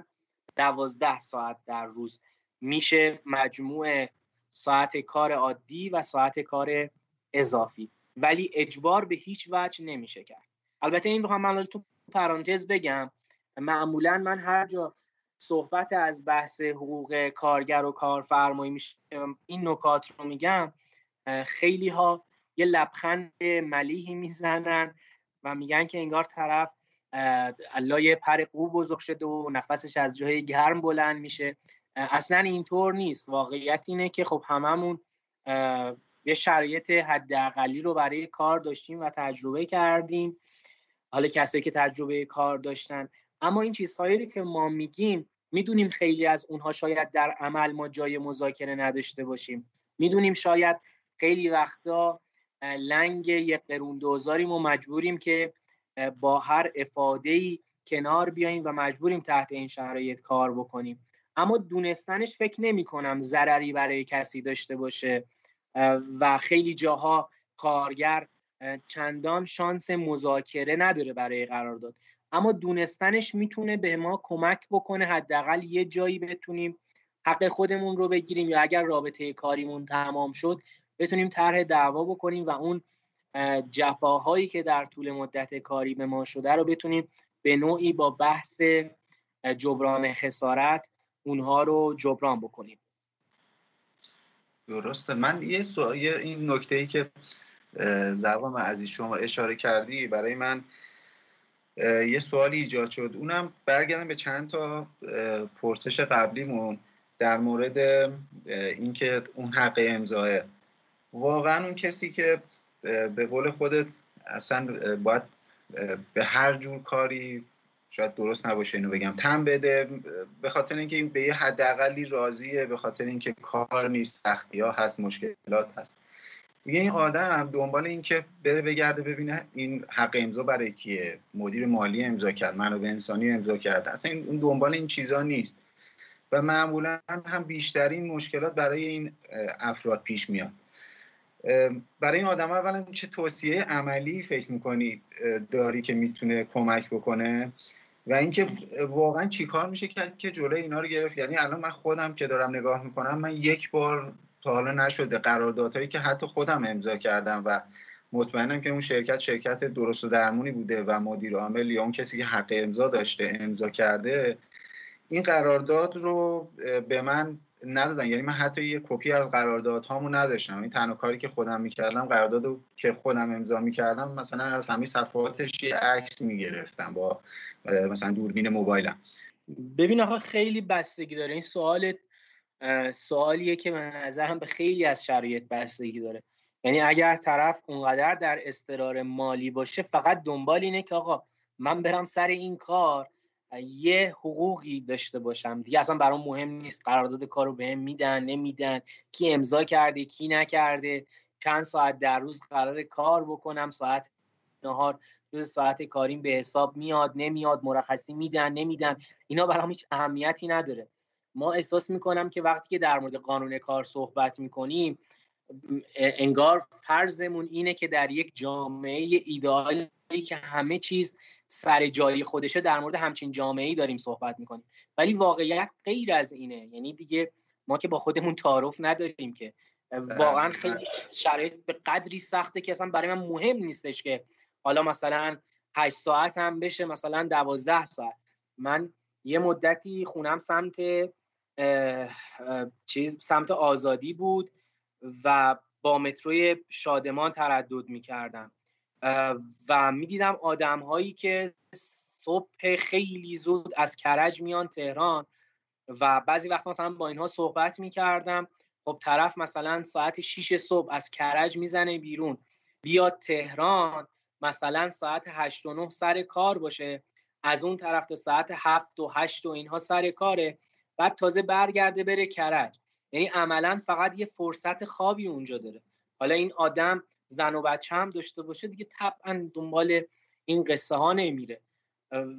دوازده ساعت در روز میشه مجموع ساعت کار عادی و ساعت کار اضافی. ولی اجبار به هیچ وجه نمیشه کرد. البته این بخوام من تو پرانتز بگم، معمولاً من هر جا صحبت از بحث حقوق کارگر و کارفرمایی میشه این نکات رو میگم، خیلی ها یه لبخند ملیحی میزنن و میگن که انگار طرف لای پر قو بزرگ شده و نفسش از جای گرم بلند میشه. اصلا اینطور نیست. واقعیت اینه که خب هممون یه شرایط حداقلی رو برای کار داشتیم و تجربه کردیم، حالا کسایی که تجربه کار داشتن. اما این چیزهایی رو که ما میگیم میدونیم خیلی از اونها شاید در عمل ما جای مذاکره نداشته باشیم، میدونیم شاید خیلی وقتا لنگ یک قروندوزاریم و مجبوریم که با هر افاده‌ای کنار بیاییم و مجبوریم تحت این شرایط کار بکنیم، اما دونستنش فکر نمی کنم ضرری برای کسی داشته باشه و خیلی جاها کارگر چندان شانس مذاکره نداره برای قرارداد، اما دونستنش میتونه به ما کمک بکنه حداقل یه جایی بتونیم حق خودمون رو بگیریم، یا اگر رابطه کاریمون تمام شد بتونیم طرح دعوا بکنیم و اون جفاهایی که در طول مدت کاری به ما شده رو بتونیم به نوعی با بحث جبران خسارت اونها رو جبران بکنیم. درسته. من یه سوال، این نکته‌ای که زرقم عزیز شما اشاره کردی، برای من یه سوالی ایجاد شد. اونم برگردم به چند تا پرسش قبلیمون در مورد اینکه اون حق امضاه، واقعا اون کسی که به قول خودت اصلا باید به هر جور کاری، شاید درست نباشه اینو بگم، تن بده به خاطر اینکه این به یه حداقلی راضیه، به خاطر اینکه کار نیست، سختی‌ها هست، مشکلات هست دیگه، این آدم دنبال این که بره بگرده ببینه این حق امضا برای کیه، مدیر مالی امضا کرد، منابع انسانی امضا کرد، اصلا اون دنبال این چیزا نیست و معمولا هم بیشترین مشکلات برای این افراد پیش میاد. برای این آدم ها اولا چه توصیه عملی فکر میکنی داری که میتونه کمک بکنه و اینکه واقعا چی کار میشه که جلوی اینا رو گرفت؟ یعنی الان من خودم که دارم نگاه میکنم، من یک بار تا حالا نشده قراردادهایی که حتی خودم امضا کردم و مطمئنم که اون شرکت شرکت درست و درمونی بوده و مدیر عامل یا اون کسی که حق امضا داشته امضا کرده، این قرارداد رو به من ندادن. یعنی من حتی یه کپی از قراردادهامو نداشتم. این تنها کاری که خودم میکردم، قراردادو که خودم امضا میکردم مثلا از همین صفحاتش یه عکس میگرفتم با مثلا دوربین موبایلم. ببین آقا، خیلی بستگی داره. این سوالت سوالیه که من نظرم به خیلی از شرایط بستگی داره. یعنی اگر طرف اونقدر در اضطرار مالی باشه، فقط دنبال اینه که آقا من برم سر این کار یه حقوقی داشته باشم، دیگه اصلا برام مهم نیست قرارداد کار رو بهم میدن نمیدن، کی امضا کرده کی نکرده، چند ساعت در روز قراره کار بکنم، ساعت نهار روز ساعت کاریم به حساب میاد نمیاد، مرخصی میدن نمیدن، اینا برام هیچ اهمیتی نداره. ما احساس میکنم که وقتی که در مورد قانون کار صحبت میکنیم، انگار فرضمون اینه که در یک جامعه ایدئالی که همه چیز سر جای خودشه، در مورد همچین جامعه‌ای داریم صحبت میکنیم، ولی واقعیت غیر از اینه. یعنی دیگه ما که با خودمون تعارف نداریم که، واقعا خیلی شرایط به قدری سخته که اصلا برای من مهم نیستش که حالا مثلا هشت ساعت هم بشه، مثلا دوازده ساعت. من یه مدتی خونم سمت چیز سمت آزادی بود و با متروی شادمان تردد میکردم و میدیدم آدم هایی که صبح خیلی زود از کرج میان تهران و بعضی وقت مثلا با اینها صحبت میکردم. خب طرف مثلا ساعت شیش صبح از کرج میزنه بیرون، بیاد تهران مثلا ساعت هشت و نه سر کار باشه، از اون طرف تا ساعت هفت و هشت و اینها سر کاره، بعد تازه برگرده بره کرج. یعنی عملا فقط یه فرصت خوابی اونجا داره. حالا این آدم زن و بچه هم داشته باشه، دیگه طبعا دنبال این قصه ها نمیره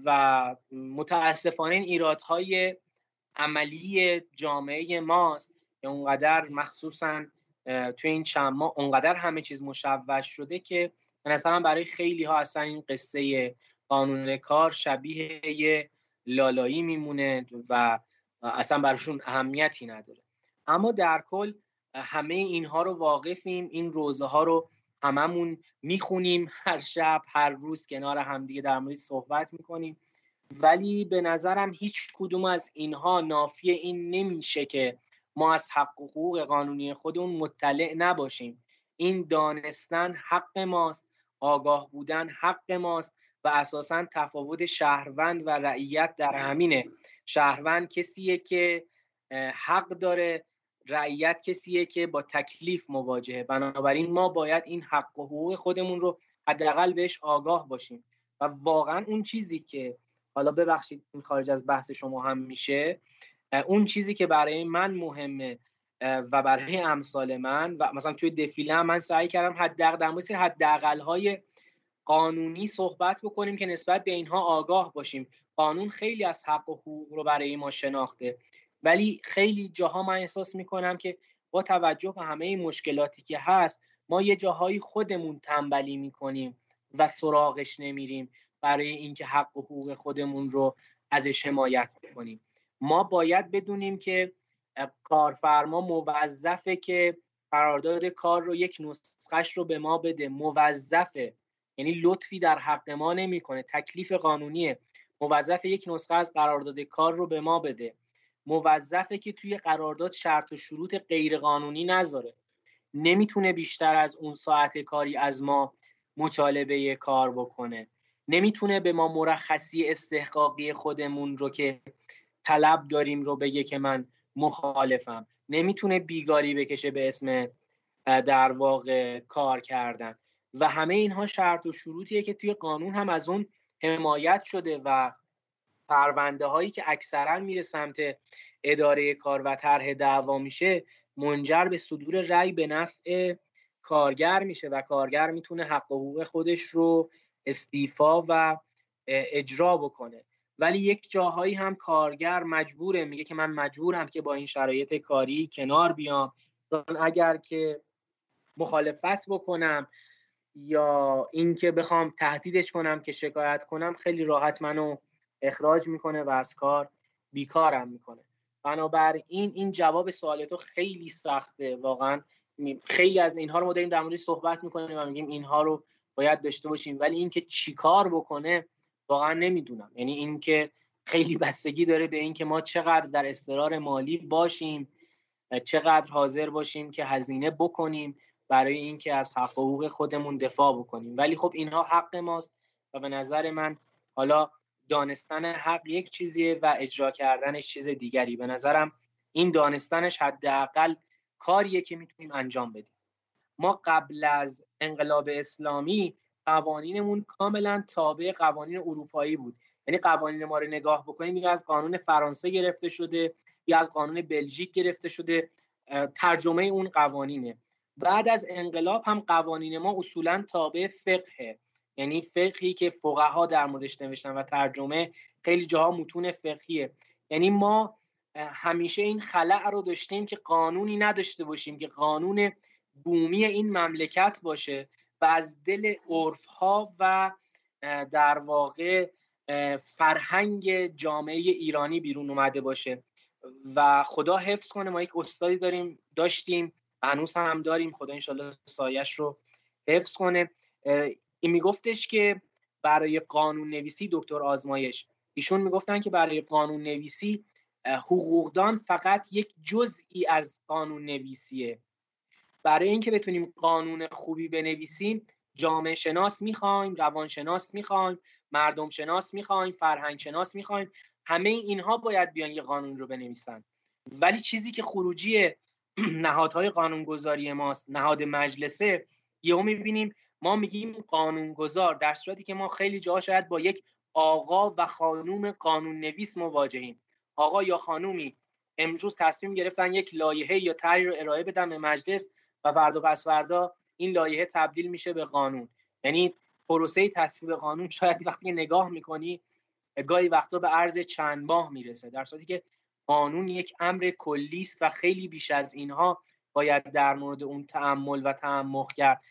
و متاسفانه این ایرادهای عملی جامعه ماست که اونقدر مخصوصا توی این چند ماه اونقدر همه چیز مشوش شده که مثلا برای خیلی ها اصلا این قصه قانون کار شبیه یه لالایی میمونه و اصلا براشون اهمیتی نداره. اما در کل همه اینها رو واقفیم، این روزه ها رو هممون میخونیم، هر شب هر روز کنار همدیگه در مورد صحبت میکنیم، ولی به نظرم هیچ کدوم از اینها نافی این نمیشه که ما از حق و حقوق قانونی خودمون مطلع نباشیم. این دانستن حق ماست، آگاه بودن حق ماست و اساساً تفاوت شهروند و رعیت در همینه. شهروند کسیه که حق داره، رعیت کسیه که با تکلیف مواجهه. بنابراین ما باید این حق و حقوق خودمون رو حداقل بهش آگاه باشیم و واقعا اون چیزی که حالا ببخشید این خارج از بحث شما هم میشه، اون چیزی که برای من مهمه و برای امثال من و مثلا توی دفیله من سعی کردم حداقل در مورد حداقل‌های قانونی صحبت بکنیم که نسبت به اینها آگاه باشیم. قانون خیلی از حق و حقوق رو برای ما شناخته، ولی خیلی جاها من احساس میکنم که با توجه به همه این مشکلاتی که هست، ما یه جاهایی خودمون تنبلی میکنیم و سراغش نمیریم برای اینکه حق و حقوق خودمون رو ازش حمایت بکنیم. ما باید بدونیم که کارفرما موظفه که قرارداد کار رو یک نسخش رو به ما بده، موظفه، یعنی لطفی در حق ما نمیکنه، تکلیف قانونیه، موظفه یک نسخه از قرارداد کار رو به ما بده، موظفه که توی قرارداد شرط و شروط غیر قانونی نذاره. نمیتونه بیشتر از اون ساعت کاری از ما مطالبه کار بکنه، نمیتونه به ما مرخصی استحقاقی خودمون رو که طلب داریم رو بگه که من مخالفم، نمیتونه بیگاری بکشه به اسم در واقع کار کردن. و همه اینها شرط و شروطیه که توی قانون هم از اون حمایت شده و پرونده هایی که اکثرا میره سمت اداره کار و طرح دعوا میشه منجر به صدور رأی به نفع کارگر میشه و کارگر میتونه حق و حقوق خودش رو استیفا و اجرا بکنه. ولی یک جاهایی هم کارگر مجبوره، میگه که من مجبورم که با این شرایط کاری کنار بیام، چون اگر که مخالفت بکنم یا اینکه بخوام تهدیدش کنم که شکایت کنم خیلی راحت منو اخراج میکنه و از کار بیکارم میکنه. بنابراین این جواب سوال تو خیلی سخته واقعا. خیلی از اینها رو ما داریم در موردش صحبت میکنیم و میگیم اینها رو باید داشته باشیم، ولی اینکه چیکار بکنه واقعا نمیدونم. یعنی اینکه خیلی بستگی داره به اینکه ما چقدر در استقرار مالی باشیم، چقدر حاضر باشیم که هزینه بکنیم برای اینکه از حق و حقوق خودمون دفاع بکنیم. ولی خب اینها حق ماست و به نظر من حالا دانستن حق یک چیزیه و اجرا کردنش چیز دیگری. به نظرم این دانستنش حداقل کاریه که میتونیم انجام بدیم. ما قبل از انقلاب اسلامی قوانینمون کاملا تابع قوانین اروپایی بود. یعنی قوانین ما رو نگاه بکنید دیگه از قانون فرانسه گرفته شده یا از قانون بلژیک گرفته شده، ترجمه اون قوانینه. بعد از انقلاب هم قوانین ما اصولا تابع فقهه، یعنی فقهی که فقها در موردش نوشتن و ترجمه خیلی جاها متون فقهیه. یعنی ما همیشه این خلأ رو داشتیم که قانونی نداشته باشیم که قانون بومی این مملکت باشه و از دل عرفها و در واقع فرهنگ جامعه ایرانی بیرون اومده باشه. و خدا حفظ کنه ما یک استادی داریم داشتیم هنوز هم داریم، خدا انشالله سایش رو حفظ کنه، این میگفتش که برای قانون نویسی، دکتر آزمایش، ایشون میگفتن که برای قانون نویسی حقوقدان فقط یک جزئی از قانون نویسیه. برای اینکه بتونیم قانون خوبی بنویسیم جامعه شناس میخوایم، روانشناس میخوایم، مردم شناس میخوایم، فرهنگ شناس میخوایم، همه اینها باید بیان یه قانون رو بنویسن. ولی چیزی که خروجی نهادهای قانونگذاری ماست، نهاد مجلسه، یهو میبینیم ما میگیم قانونگذار، در صورتی که ما خیلی جاها شاید با یک آقا و خانوم قانون نویس مواجهیم. آقا یا خانومی امروز تصمیم گرفتن یک لایحه یا طرحی رو ارائه بدن به مجلس و فردا پس فردا این لایحه تبدیل میشه به قانون. یعنی پروسه تصویب قانون شاید وقتی نگاه میکنی گاهی وقتا به عرض چند ماه میرسه، در صورتی که قانون یک امر کلی است و خیلی بیش از اینها باید در مورد اون تأمل و تعمق کرد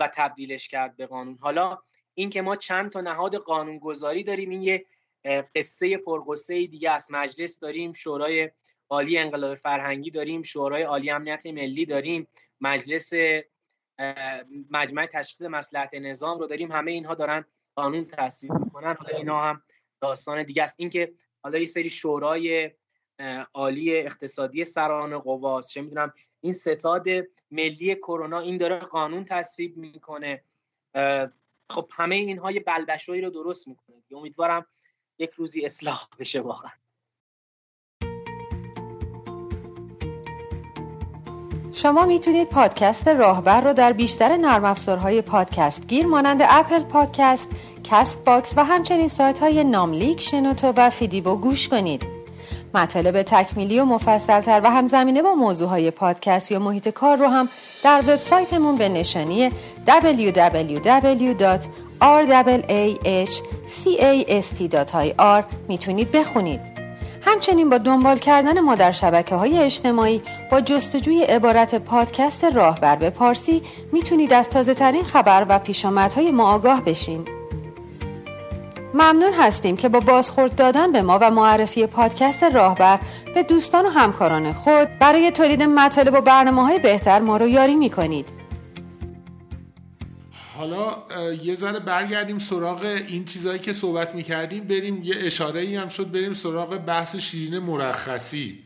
و تبدیلش کرد به قانون. حالا این که ما چند تا نهاد قانونگذاری داریم این یه قصه پرقصه دیگه است. مجلس داریم، شورای عالی انقلاب فرهنگی داریم، شورای عالی امنیت ملی داریم، مجلس مجمع تشخیص مصلحت نظام رو داریم، همه اینها دارن قانون تصویب میکنن. حالا اینا هم داستان دیگه است. این که حالا یه سری شورای عالی اقتصادی سران قواست، چه میدونم این ستاد ملی کرونا، این داره قانون تصویب میکنه. خب همه اینها یه بلبشویی رو درست میکنه. امیدوارم یک روزی اصلاح بشه واقعا. شما میتونید پادکست راهبر رو در بیشتر نرم افزارهای پادکست گیر مانند اپل پادکست، کست باکس و همچنین سایت های ناملیک، شنوتو و فیدیبو گوش کنید. مطالب تکمیلی و مفصلتر و همزمینه با موضوعهای پادکست یا محیط کار رو هم در وبسایتمون به نشانی دبلیو دبلیو دبلیو دات آر ای ای اچ کست دات آی آر میتونید بخونید. همچنین با دنبال کردن ما در شبکه‌های اجتماعی با جستجوی عبارت پادکست راهبر به پارسی میتونید از تازه‌ترین خبر و پیشامدهای ما آگاه بشین. ممنون هستیم که با بازخورد دادن به ما و معرفی پادکست راهبر به دوستان و همکاران خود برای تولید مطالب و برنامه‌های بهتر ما رو یاری می‌کنید. حالا یه ذره برگردیم سراغ این چیزایی که صحبت می‌کردیم، بریم یه اشاره‌ای هم شد بریم سراغ بحث شیرین مرخصی.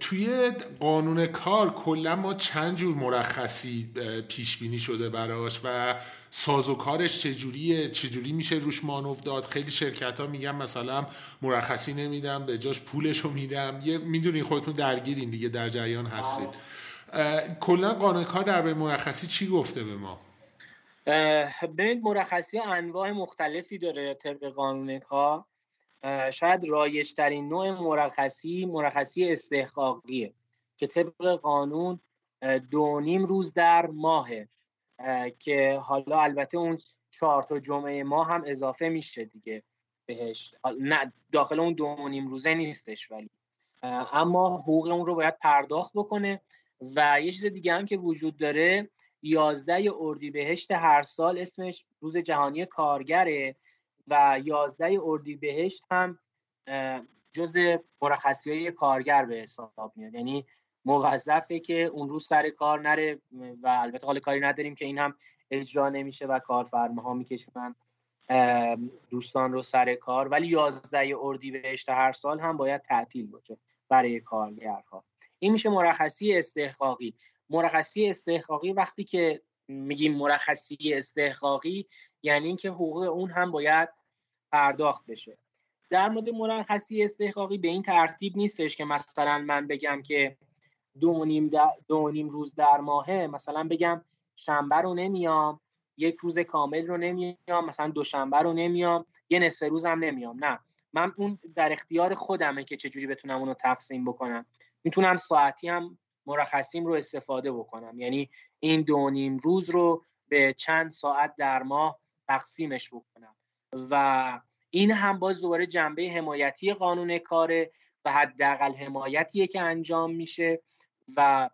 توی قانون کار کلا ما چند جور مرخصی پیش بینی شده براش و سازوکارش چجوریه، چجوری میشه روش مانور داد. خیلی شرکت ها میگن مثلا مرخصی نمیدم، به جاش پولشو میدم. یه میدونین خودتون درگیرین دیگه، در جریان هستید. کلا قانون کار در به مرخصی چی گفته به ما؟ ببینید مرخصی ها انواع مختلفی داره طبق قانون کار. شاید رایج ترین نوع مرخصی مرخصی استحقاقیه که طبق قانون دو نیم روز در ماهه، که حالا البته اون چهار تا جمعه ماه هم اضافه میشه دیگه بهش، نه داخل اون دو نیم روزه نیستش، ولی اما حقوق اون رو باید پرداخت بکنه. و یه چیز دیگه هم که وجود داره، یازده اردیبهشت هر سال اسمش روز جهانی کارگره و یازده اردیبهشت هم جز مرخصی‌های کارگر به حساب میاد، یعنی موظفه که اون روز سر کار نره و البته حال کاری نداریم که این هم اجرا نمیشه و کارفرماها میکشن دوستان رو سر کار، ولی یازده اردیبهشت هر سال هم باید تعطیل باشه برای کارگرها. این میشه مرخصی استحقاقی. مرخصی استحقاقی وقتی که میگیم مرخصی استحقاقی یعنی اینکه حقوق اون هم باید پرداخت بشه. در مورد مرخصی استحقاقی به این ترتیب نیستش که مثلا من بگم که دو نیم, دو نیم روز در ماهه، مثلا بگم شنبه رو نمیام، یک روز کامل رو نمیام، مثلا دوشنبه رو نمیام، یه نصف روز هم نمیام. نه، من اون در اختیار خودمه که چجوری بتونم اونو تقسیم بکنم. میتونم ساعتی هم مرخصیم رو استفاده بکنم، یعنی این دو نیم روز رو به چند ساعت در ماه تقسیمش بکنم. و این هم باز دوباره جنبه حمایتی قانون کاره و حداقل حمایتیه که انجام میشه و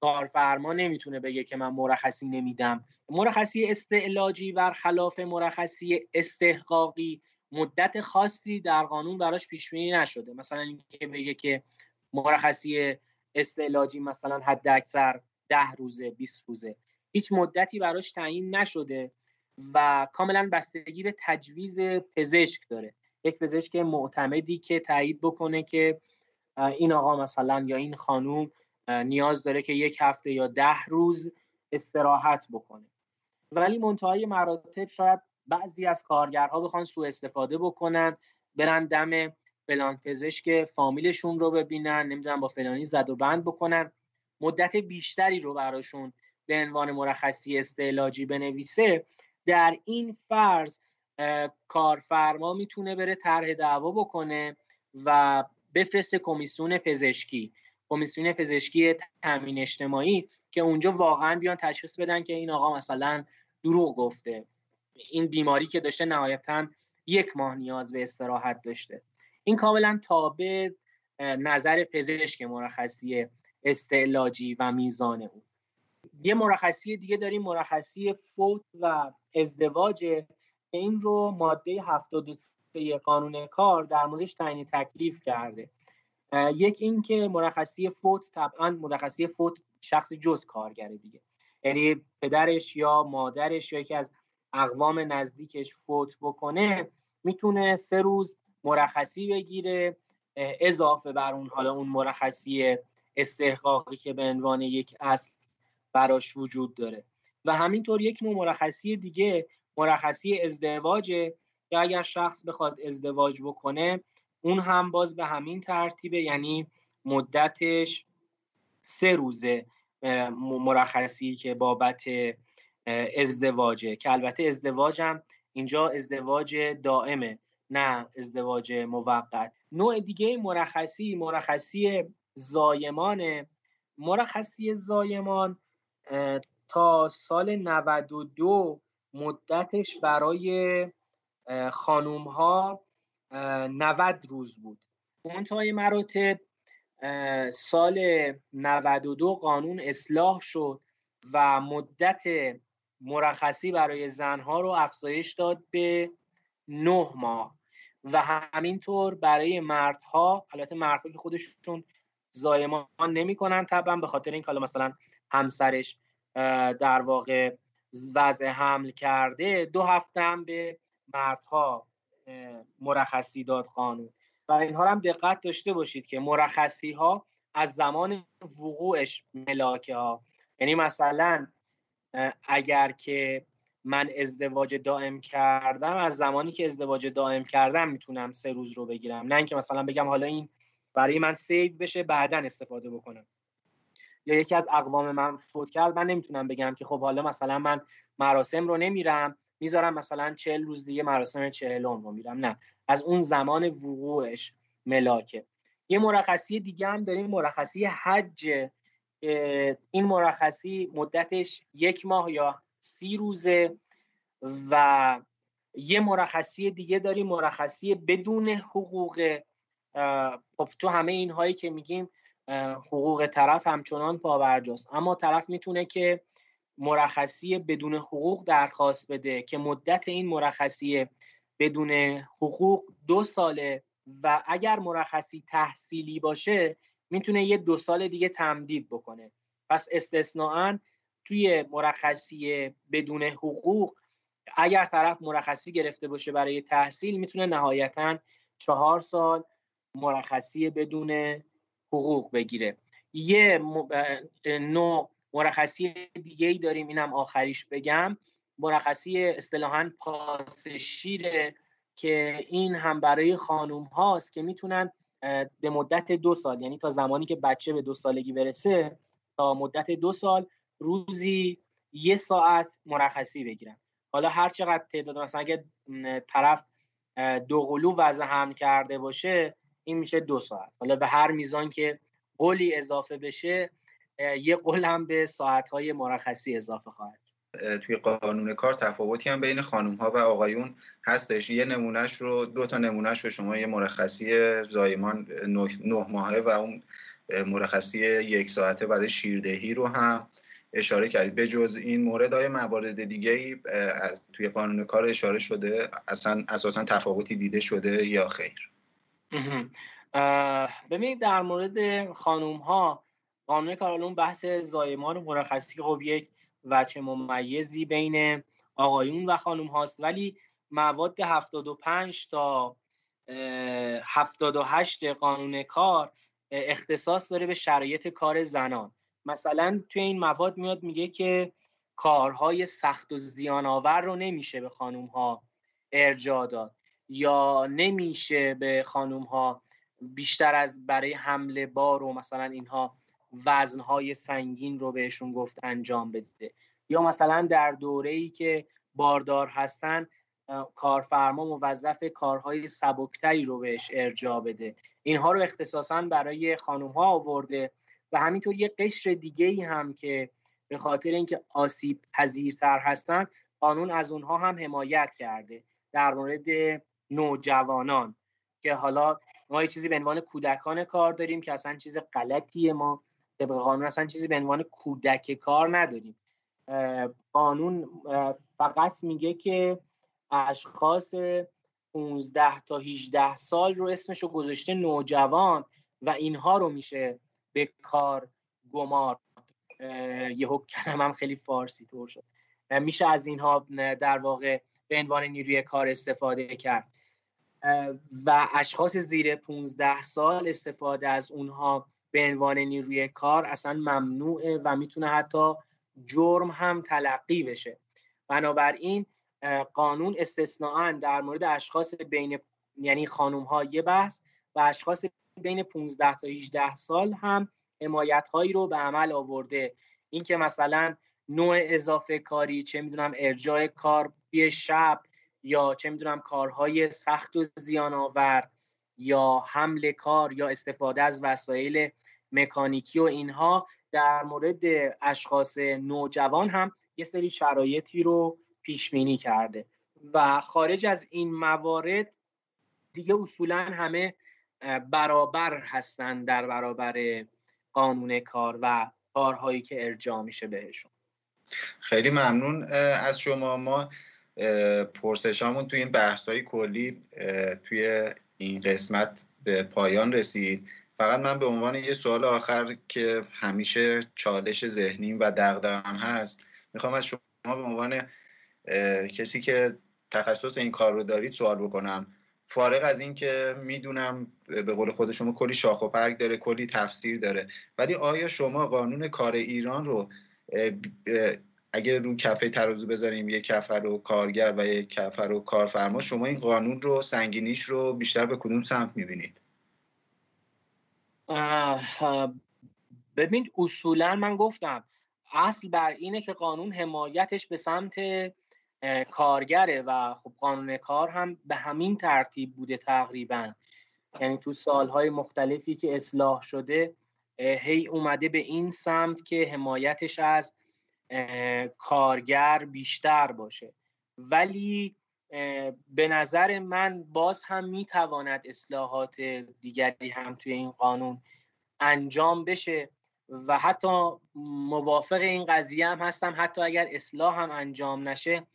کارفرما نمیتونه بگه که من مرخصی نمیدم. مرخصی استعلاجی برخلاف مرخصی استحقاقی مدت خاصی در قانون براش پیش بینی نشده، مثلا اینکه بگه که مرخصی استعلاجی مثلا حد اکثر ده روزه بیست روزه، هیچ مدتی براش تعیین نشده و کاملا بستگی به تجویز پزشک داره، یک پزشک معتمدی که تایید بکنه که این آقا مثلا یا این خانوم نیاز داره که یک هفته یا ده روز استراحت بکنه. ولی منتهای مراتب شاید بعضی از کارگرها بخوان سوء استفاده بکنن، برن دم فلان پزشک فامیلشون رو ببینن، نمیدونم با فلانی زد و بند بکنن، مدت بیشتری رو براشون به عنوان مرخصی استعلاجی بنویسه. در این فرض کارفرما میتونه بره طرح دعوا بکنه و بفرسته کمیسیون پزشکی، کمیسیون پزشکی تامین اجتماعی، که اونجا واقعا بیان تشخیص بدن که این آقا مثلا دروغ گفته، این بیماری که داشته نهایتاً یک ماه نیاز به استراحت داشته. این کاملا تابع نظر پزشک مرخصی استعلاجی و میزان اون. یه مرخصی دیگه داریم، مرخصی فوت و ازدواج. این رو ماده هفتاد و سه قانون کار در موردش تعیین تکلیف کرده. یک این که مرخصی فوت، طبعا مرخصی فوت شخصی جز کارگره دیگه، یعنی پدرش یا مادرش یا یکی از اقوام نزدیکش فوت بکنه، میتونه سه روز مرخصی بگیره اضافه بر اون حالا اون مرخصی استحقاقی که به عنوان یک اصل براش وجود داره. و همینطور یک نوع مرخصی دیگه مرخصی ازدواجه که اگر شخص بخواد ازدواج بکنه اون هم باز به همین ترتیبه، یعنی مدتش سه روزه مرخصی که بابت ازدواجه، که البته ازدواج هم اینجا ازدواج دائمه نه ازدواج موقت. نوع دیگه مرخصی مرخصی زایمانه. مرخصی زایمان تا سال نود و دو مدتش برای خانوم ها نود روز بود. منتهای مراتب سال نود و دو قانون اصلاح شد و مدت مرخصی برای زن ها رو افزایش داد به نه ماه و همینطور برای مردها. البته مردها که خودشون زایمان نمی کنن طبعا به خاطر این که مثلا همسرش در واقع وضع حمل کرده، دو هفته هم به مردها مرخصی داد قانون. و اینها رو هم دقت داشته باشید که مرخصی ها از زمان وقوعش ملاکه ها، یعنی مثلا اگر که من ازدواج دائم کردم، از زمانی که ازدواج دائم کردم میتونم سه روز رو بگیرم، نه اینکه مثلا بگم حالا این برای من سیو بشه بعداً استفاده بکنم. یا یکی از اقوام من فوت کرد، من نمیتونم بگم که خب حالا مثلا من مراسم رو نمیرم، میذارم مثلا چهل روز دیگه مراسم چهلم رو میرم، نه، از اون زمان وقوعش ملاکه. یه مرخصی دیگه هم داریم، مرخصی حج. این مرخصی مدتش یک ماه یا سی روزه. و یه مرخصی دیگه داریم، مرخصی بدون حقوق. خب تو همه این هایی که میگیم حقوق طرف همچنان پابرجاست، اما طرف میتونه که مرخصی بدون حقوق درخواست بده که مدت این مرخصی بدون حقوق دو ساله و اگر مرخصی تحصیلی باشه میتونه یه دو سال دیگه تمدید بکنه. پس استثناءن توی مرخصی بدون حقوق اگر طرف مرخصی گرفته باشه برای تحصیل میتونه نهایتاً چهار سال مرخصی بدون حقوق بگیره. یه نوع مرخصی دیگه‌ای داریم، اینم آخریش بگم، مرخصی اصطلاحاً پاسشیره که این هم برای خانوم هاست که میتونن به مدت دو سال، یعنی تا زمانی که بچه به دو سالگی برسه، تا مدت دو سال روزی یه ساعت مرخصی بگیرن. حالا هر چقدر تعداد، مثلا اگه طرف دو قلو وزن هم کرده باشه این میشه دو ساعت. حالا به هر میزان که قلی اضافه بشه یه قل هم به ساعتهای مرخصی اضافه خواهد. توی قانون کار تفاوتی هم بین خانوم‌ها و آقایون هستش. یه نمونهش رو دو تا نمونهش رو شما، یه مرخصی زایمان نه ماهه و اون مرخصی یک ساعته برای شیردهی رو هم اشاره کردید. به جز این مورد های موارد دیگه‌ای توی قانون کار اشاره شده؟ اصلا اساسا تفاوتی دیده شده یا خیر؟ ببینید در مورد خانوم‌ها قانون کار الان بحث زایمان و مرخصی خب یک وجه ممیزی بین آقایون و خانوم هاست، ولی مواد هفتاد و پنج تا هفتاد و هشت قانون کار اختصاص داره به شرایط کار زنان. مثلا توی این مواد میاد میگه که کارهای سخت و زیان‌آور رو نمیشه به خانوم ها ارجاع داد، یا نمیشه به خانوم ها بیشتر از برای حمل بار و مثلا اینها وزنهای سنگین رو بهشون گفت انجام بده، یا مثلا در دوره‌ای که باردار هستن کارفرما موظف کارهای سبکتری رو بهش ارجاع بده. اینها رو اختصاصاً برای خانم‌ها آورده. و همینطور یه قشر دیگه‌ای هم که به خاطر اینکه آسیب پذیرتر هستن قانون از اونها هم حمایت کرده، در مورد نوجوانان که حالا ما یه چیزی به عنوان کودکان کار داریم که اصلا چیز غلطیه، ما طبق قانون اصلا چیزی به عنوان کودک کار نداریم. قانون فقط میگه که اشخاص پانزده تا هجده سال رو اسمشو گذاشته نوجوان و اینها رو میشه به کار گمارد. یهو کلمم خیلی فارسی طور شد. میشه از اینها در واقع به عنوان نیروی کار استفاده کرد و اشخاص زیر پانزده سال استفاده از اونها به عنوان نیروی کار اصلا ممنوعه و میتونه حتی جرم هم تلقی بشه. بنابراین قانون استثناءاً در مورد اشخاص بین، یعنی خانم‌ها یه بحث، و اشخاص بین پانزده تا هجده سال هم حمایت هایی رو به عمل آورده. اینکه مثلا نوع اضافه کاری، چه میدونم ارجاع کار به شب، یا چه میدونم کارهای سخت و زیان آور، یا حمل کار، یا استفاده از وسایل مکانیکی و اینها در مورد اشخاص نوجوان هم یه سری شرایطی رو پیش بینی کرده. و خارج از این موارد دیگه اصولا همه برابر هستن در برابر قانون کار و کارهایی که ارجاع میشه بهشون. خیلی ممنون از شما. ما پرسشامون توی این بحث‌های کلی توی این قسمت به پایان رسید. فقط من به عنوان یه سوال آخر که همیشه چالش ذهنیم و دغدغه‌ام هست، میخوام از شما به عنوان کسی که تخصص این کار رو دارید سوال بکنم. فارغ از این که میدونم به قول خود شما کلی شاخ و برگ داره، کلی تفسیر داره، ولی آیا شما قانون کار ایران رو اگر رو کفه ترازو بذاریم، یک کفه رو کارگر و یک کفه رو کارفرما، شما این قانون رو، سنگینیش رو بیشتر به کدوم سمت میبینید؟ ببین، اصولا من گفتم اصل بر اینه که قانون حمایتش به سمت کارگره و خب قانون کار هم به همین ترتیب بوده تقریبا، یعنی تو سالهای مختلفی که اصلاح شده هی اومده به این سمت که حمایتش از کارگر بیشتر باشه، ولی به نظر من باز هم میتواند اصلاحات دیگری هم توی این قانون انجام بشه و حتی موافق این قضیه هم هستم، حتی اگر اصلاح هم انجام نشه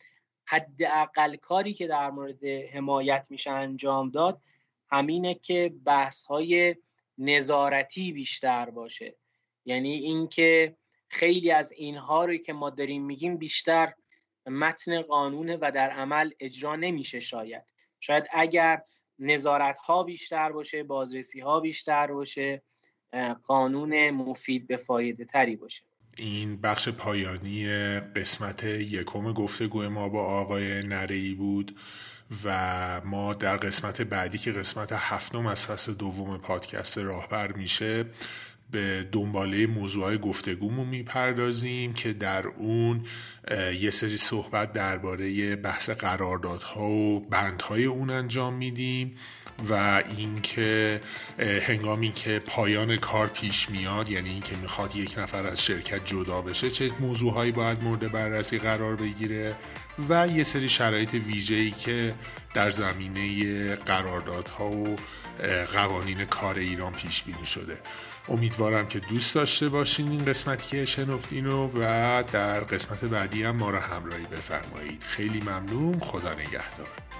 حداقل کاری که در مورد حمایت میشه انجام داد همینه که بحث‌های نظارتی بیشتر باشه، یعنی اینکه خیلی از اینها رو که ما داریم میگیم بیشتر متن قانونه و در عمل اجرا نمیشه. شاید شاید اگر نظارت‌ها بیشتر باشه، بازرسی‌ها بیشتر باشه، قانون مفید به فایده تری باشه. این بخش پایانی قسمت یکم گفتگو ما با آقای نره‌ای بود و ما در قسمت بعدی که قسمت هفتم از فصل دوم پادکست راهبر میشه به دنباله موضوعهای گفتگومون میپردازیم که در اون یه سری صحبت درباره بحث قراردادها و بندهای اون انجام میدیم و اینکه هنگامی که پایان کار پیش میاد، یعنی اینکه میخواد یک نفر از شرکت جدا بشه، چه موضوعهایی باید مورد بررسی قرار بگیره و یه سری شرایط ویژه‌ای که در زمینه قراردادها و قوانین کار ایران پیش بینی شده. امیدوارم که دوست داشته باشین این قسمتی که شنفتینو و در قسمت بعدی هم ما را همراهی بفرمایید. خیلی ممنون. خدا نگهدار.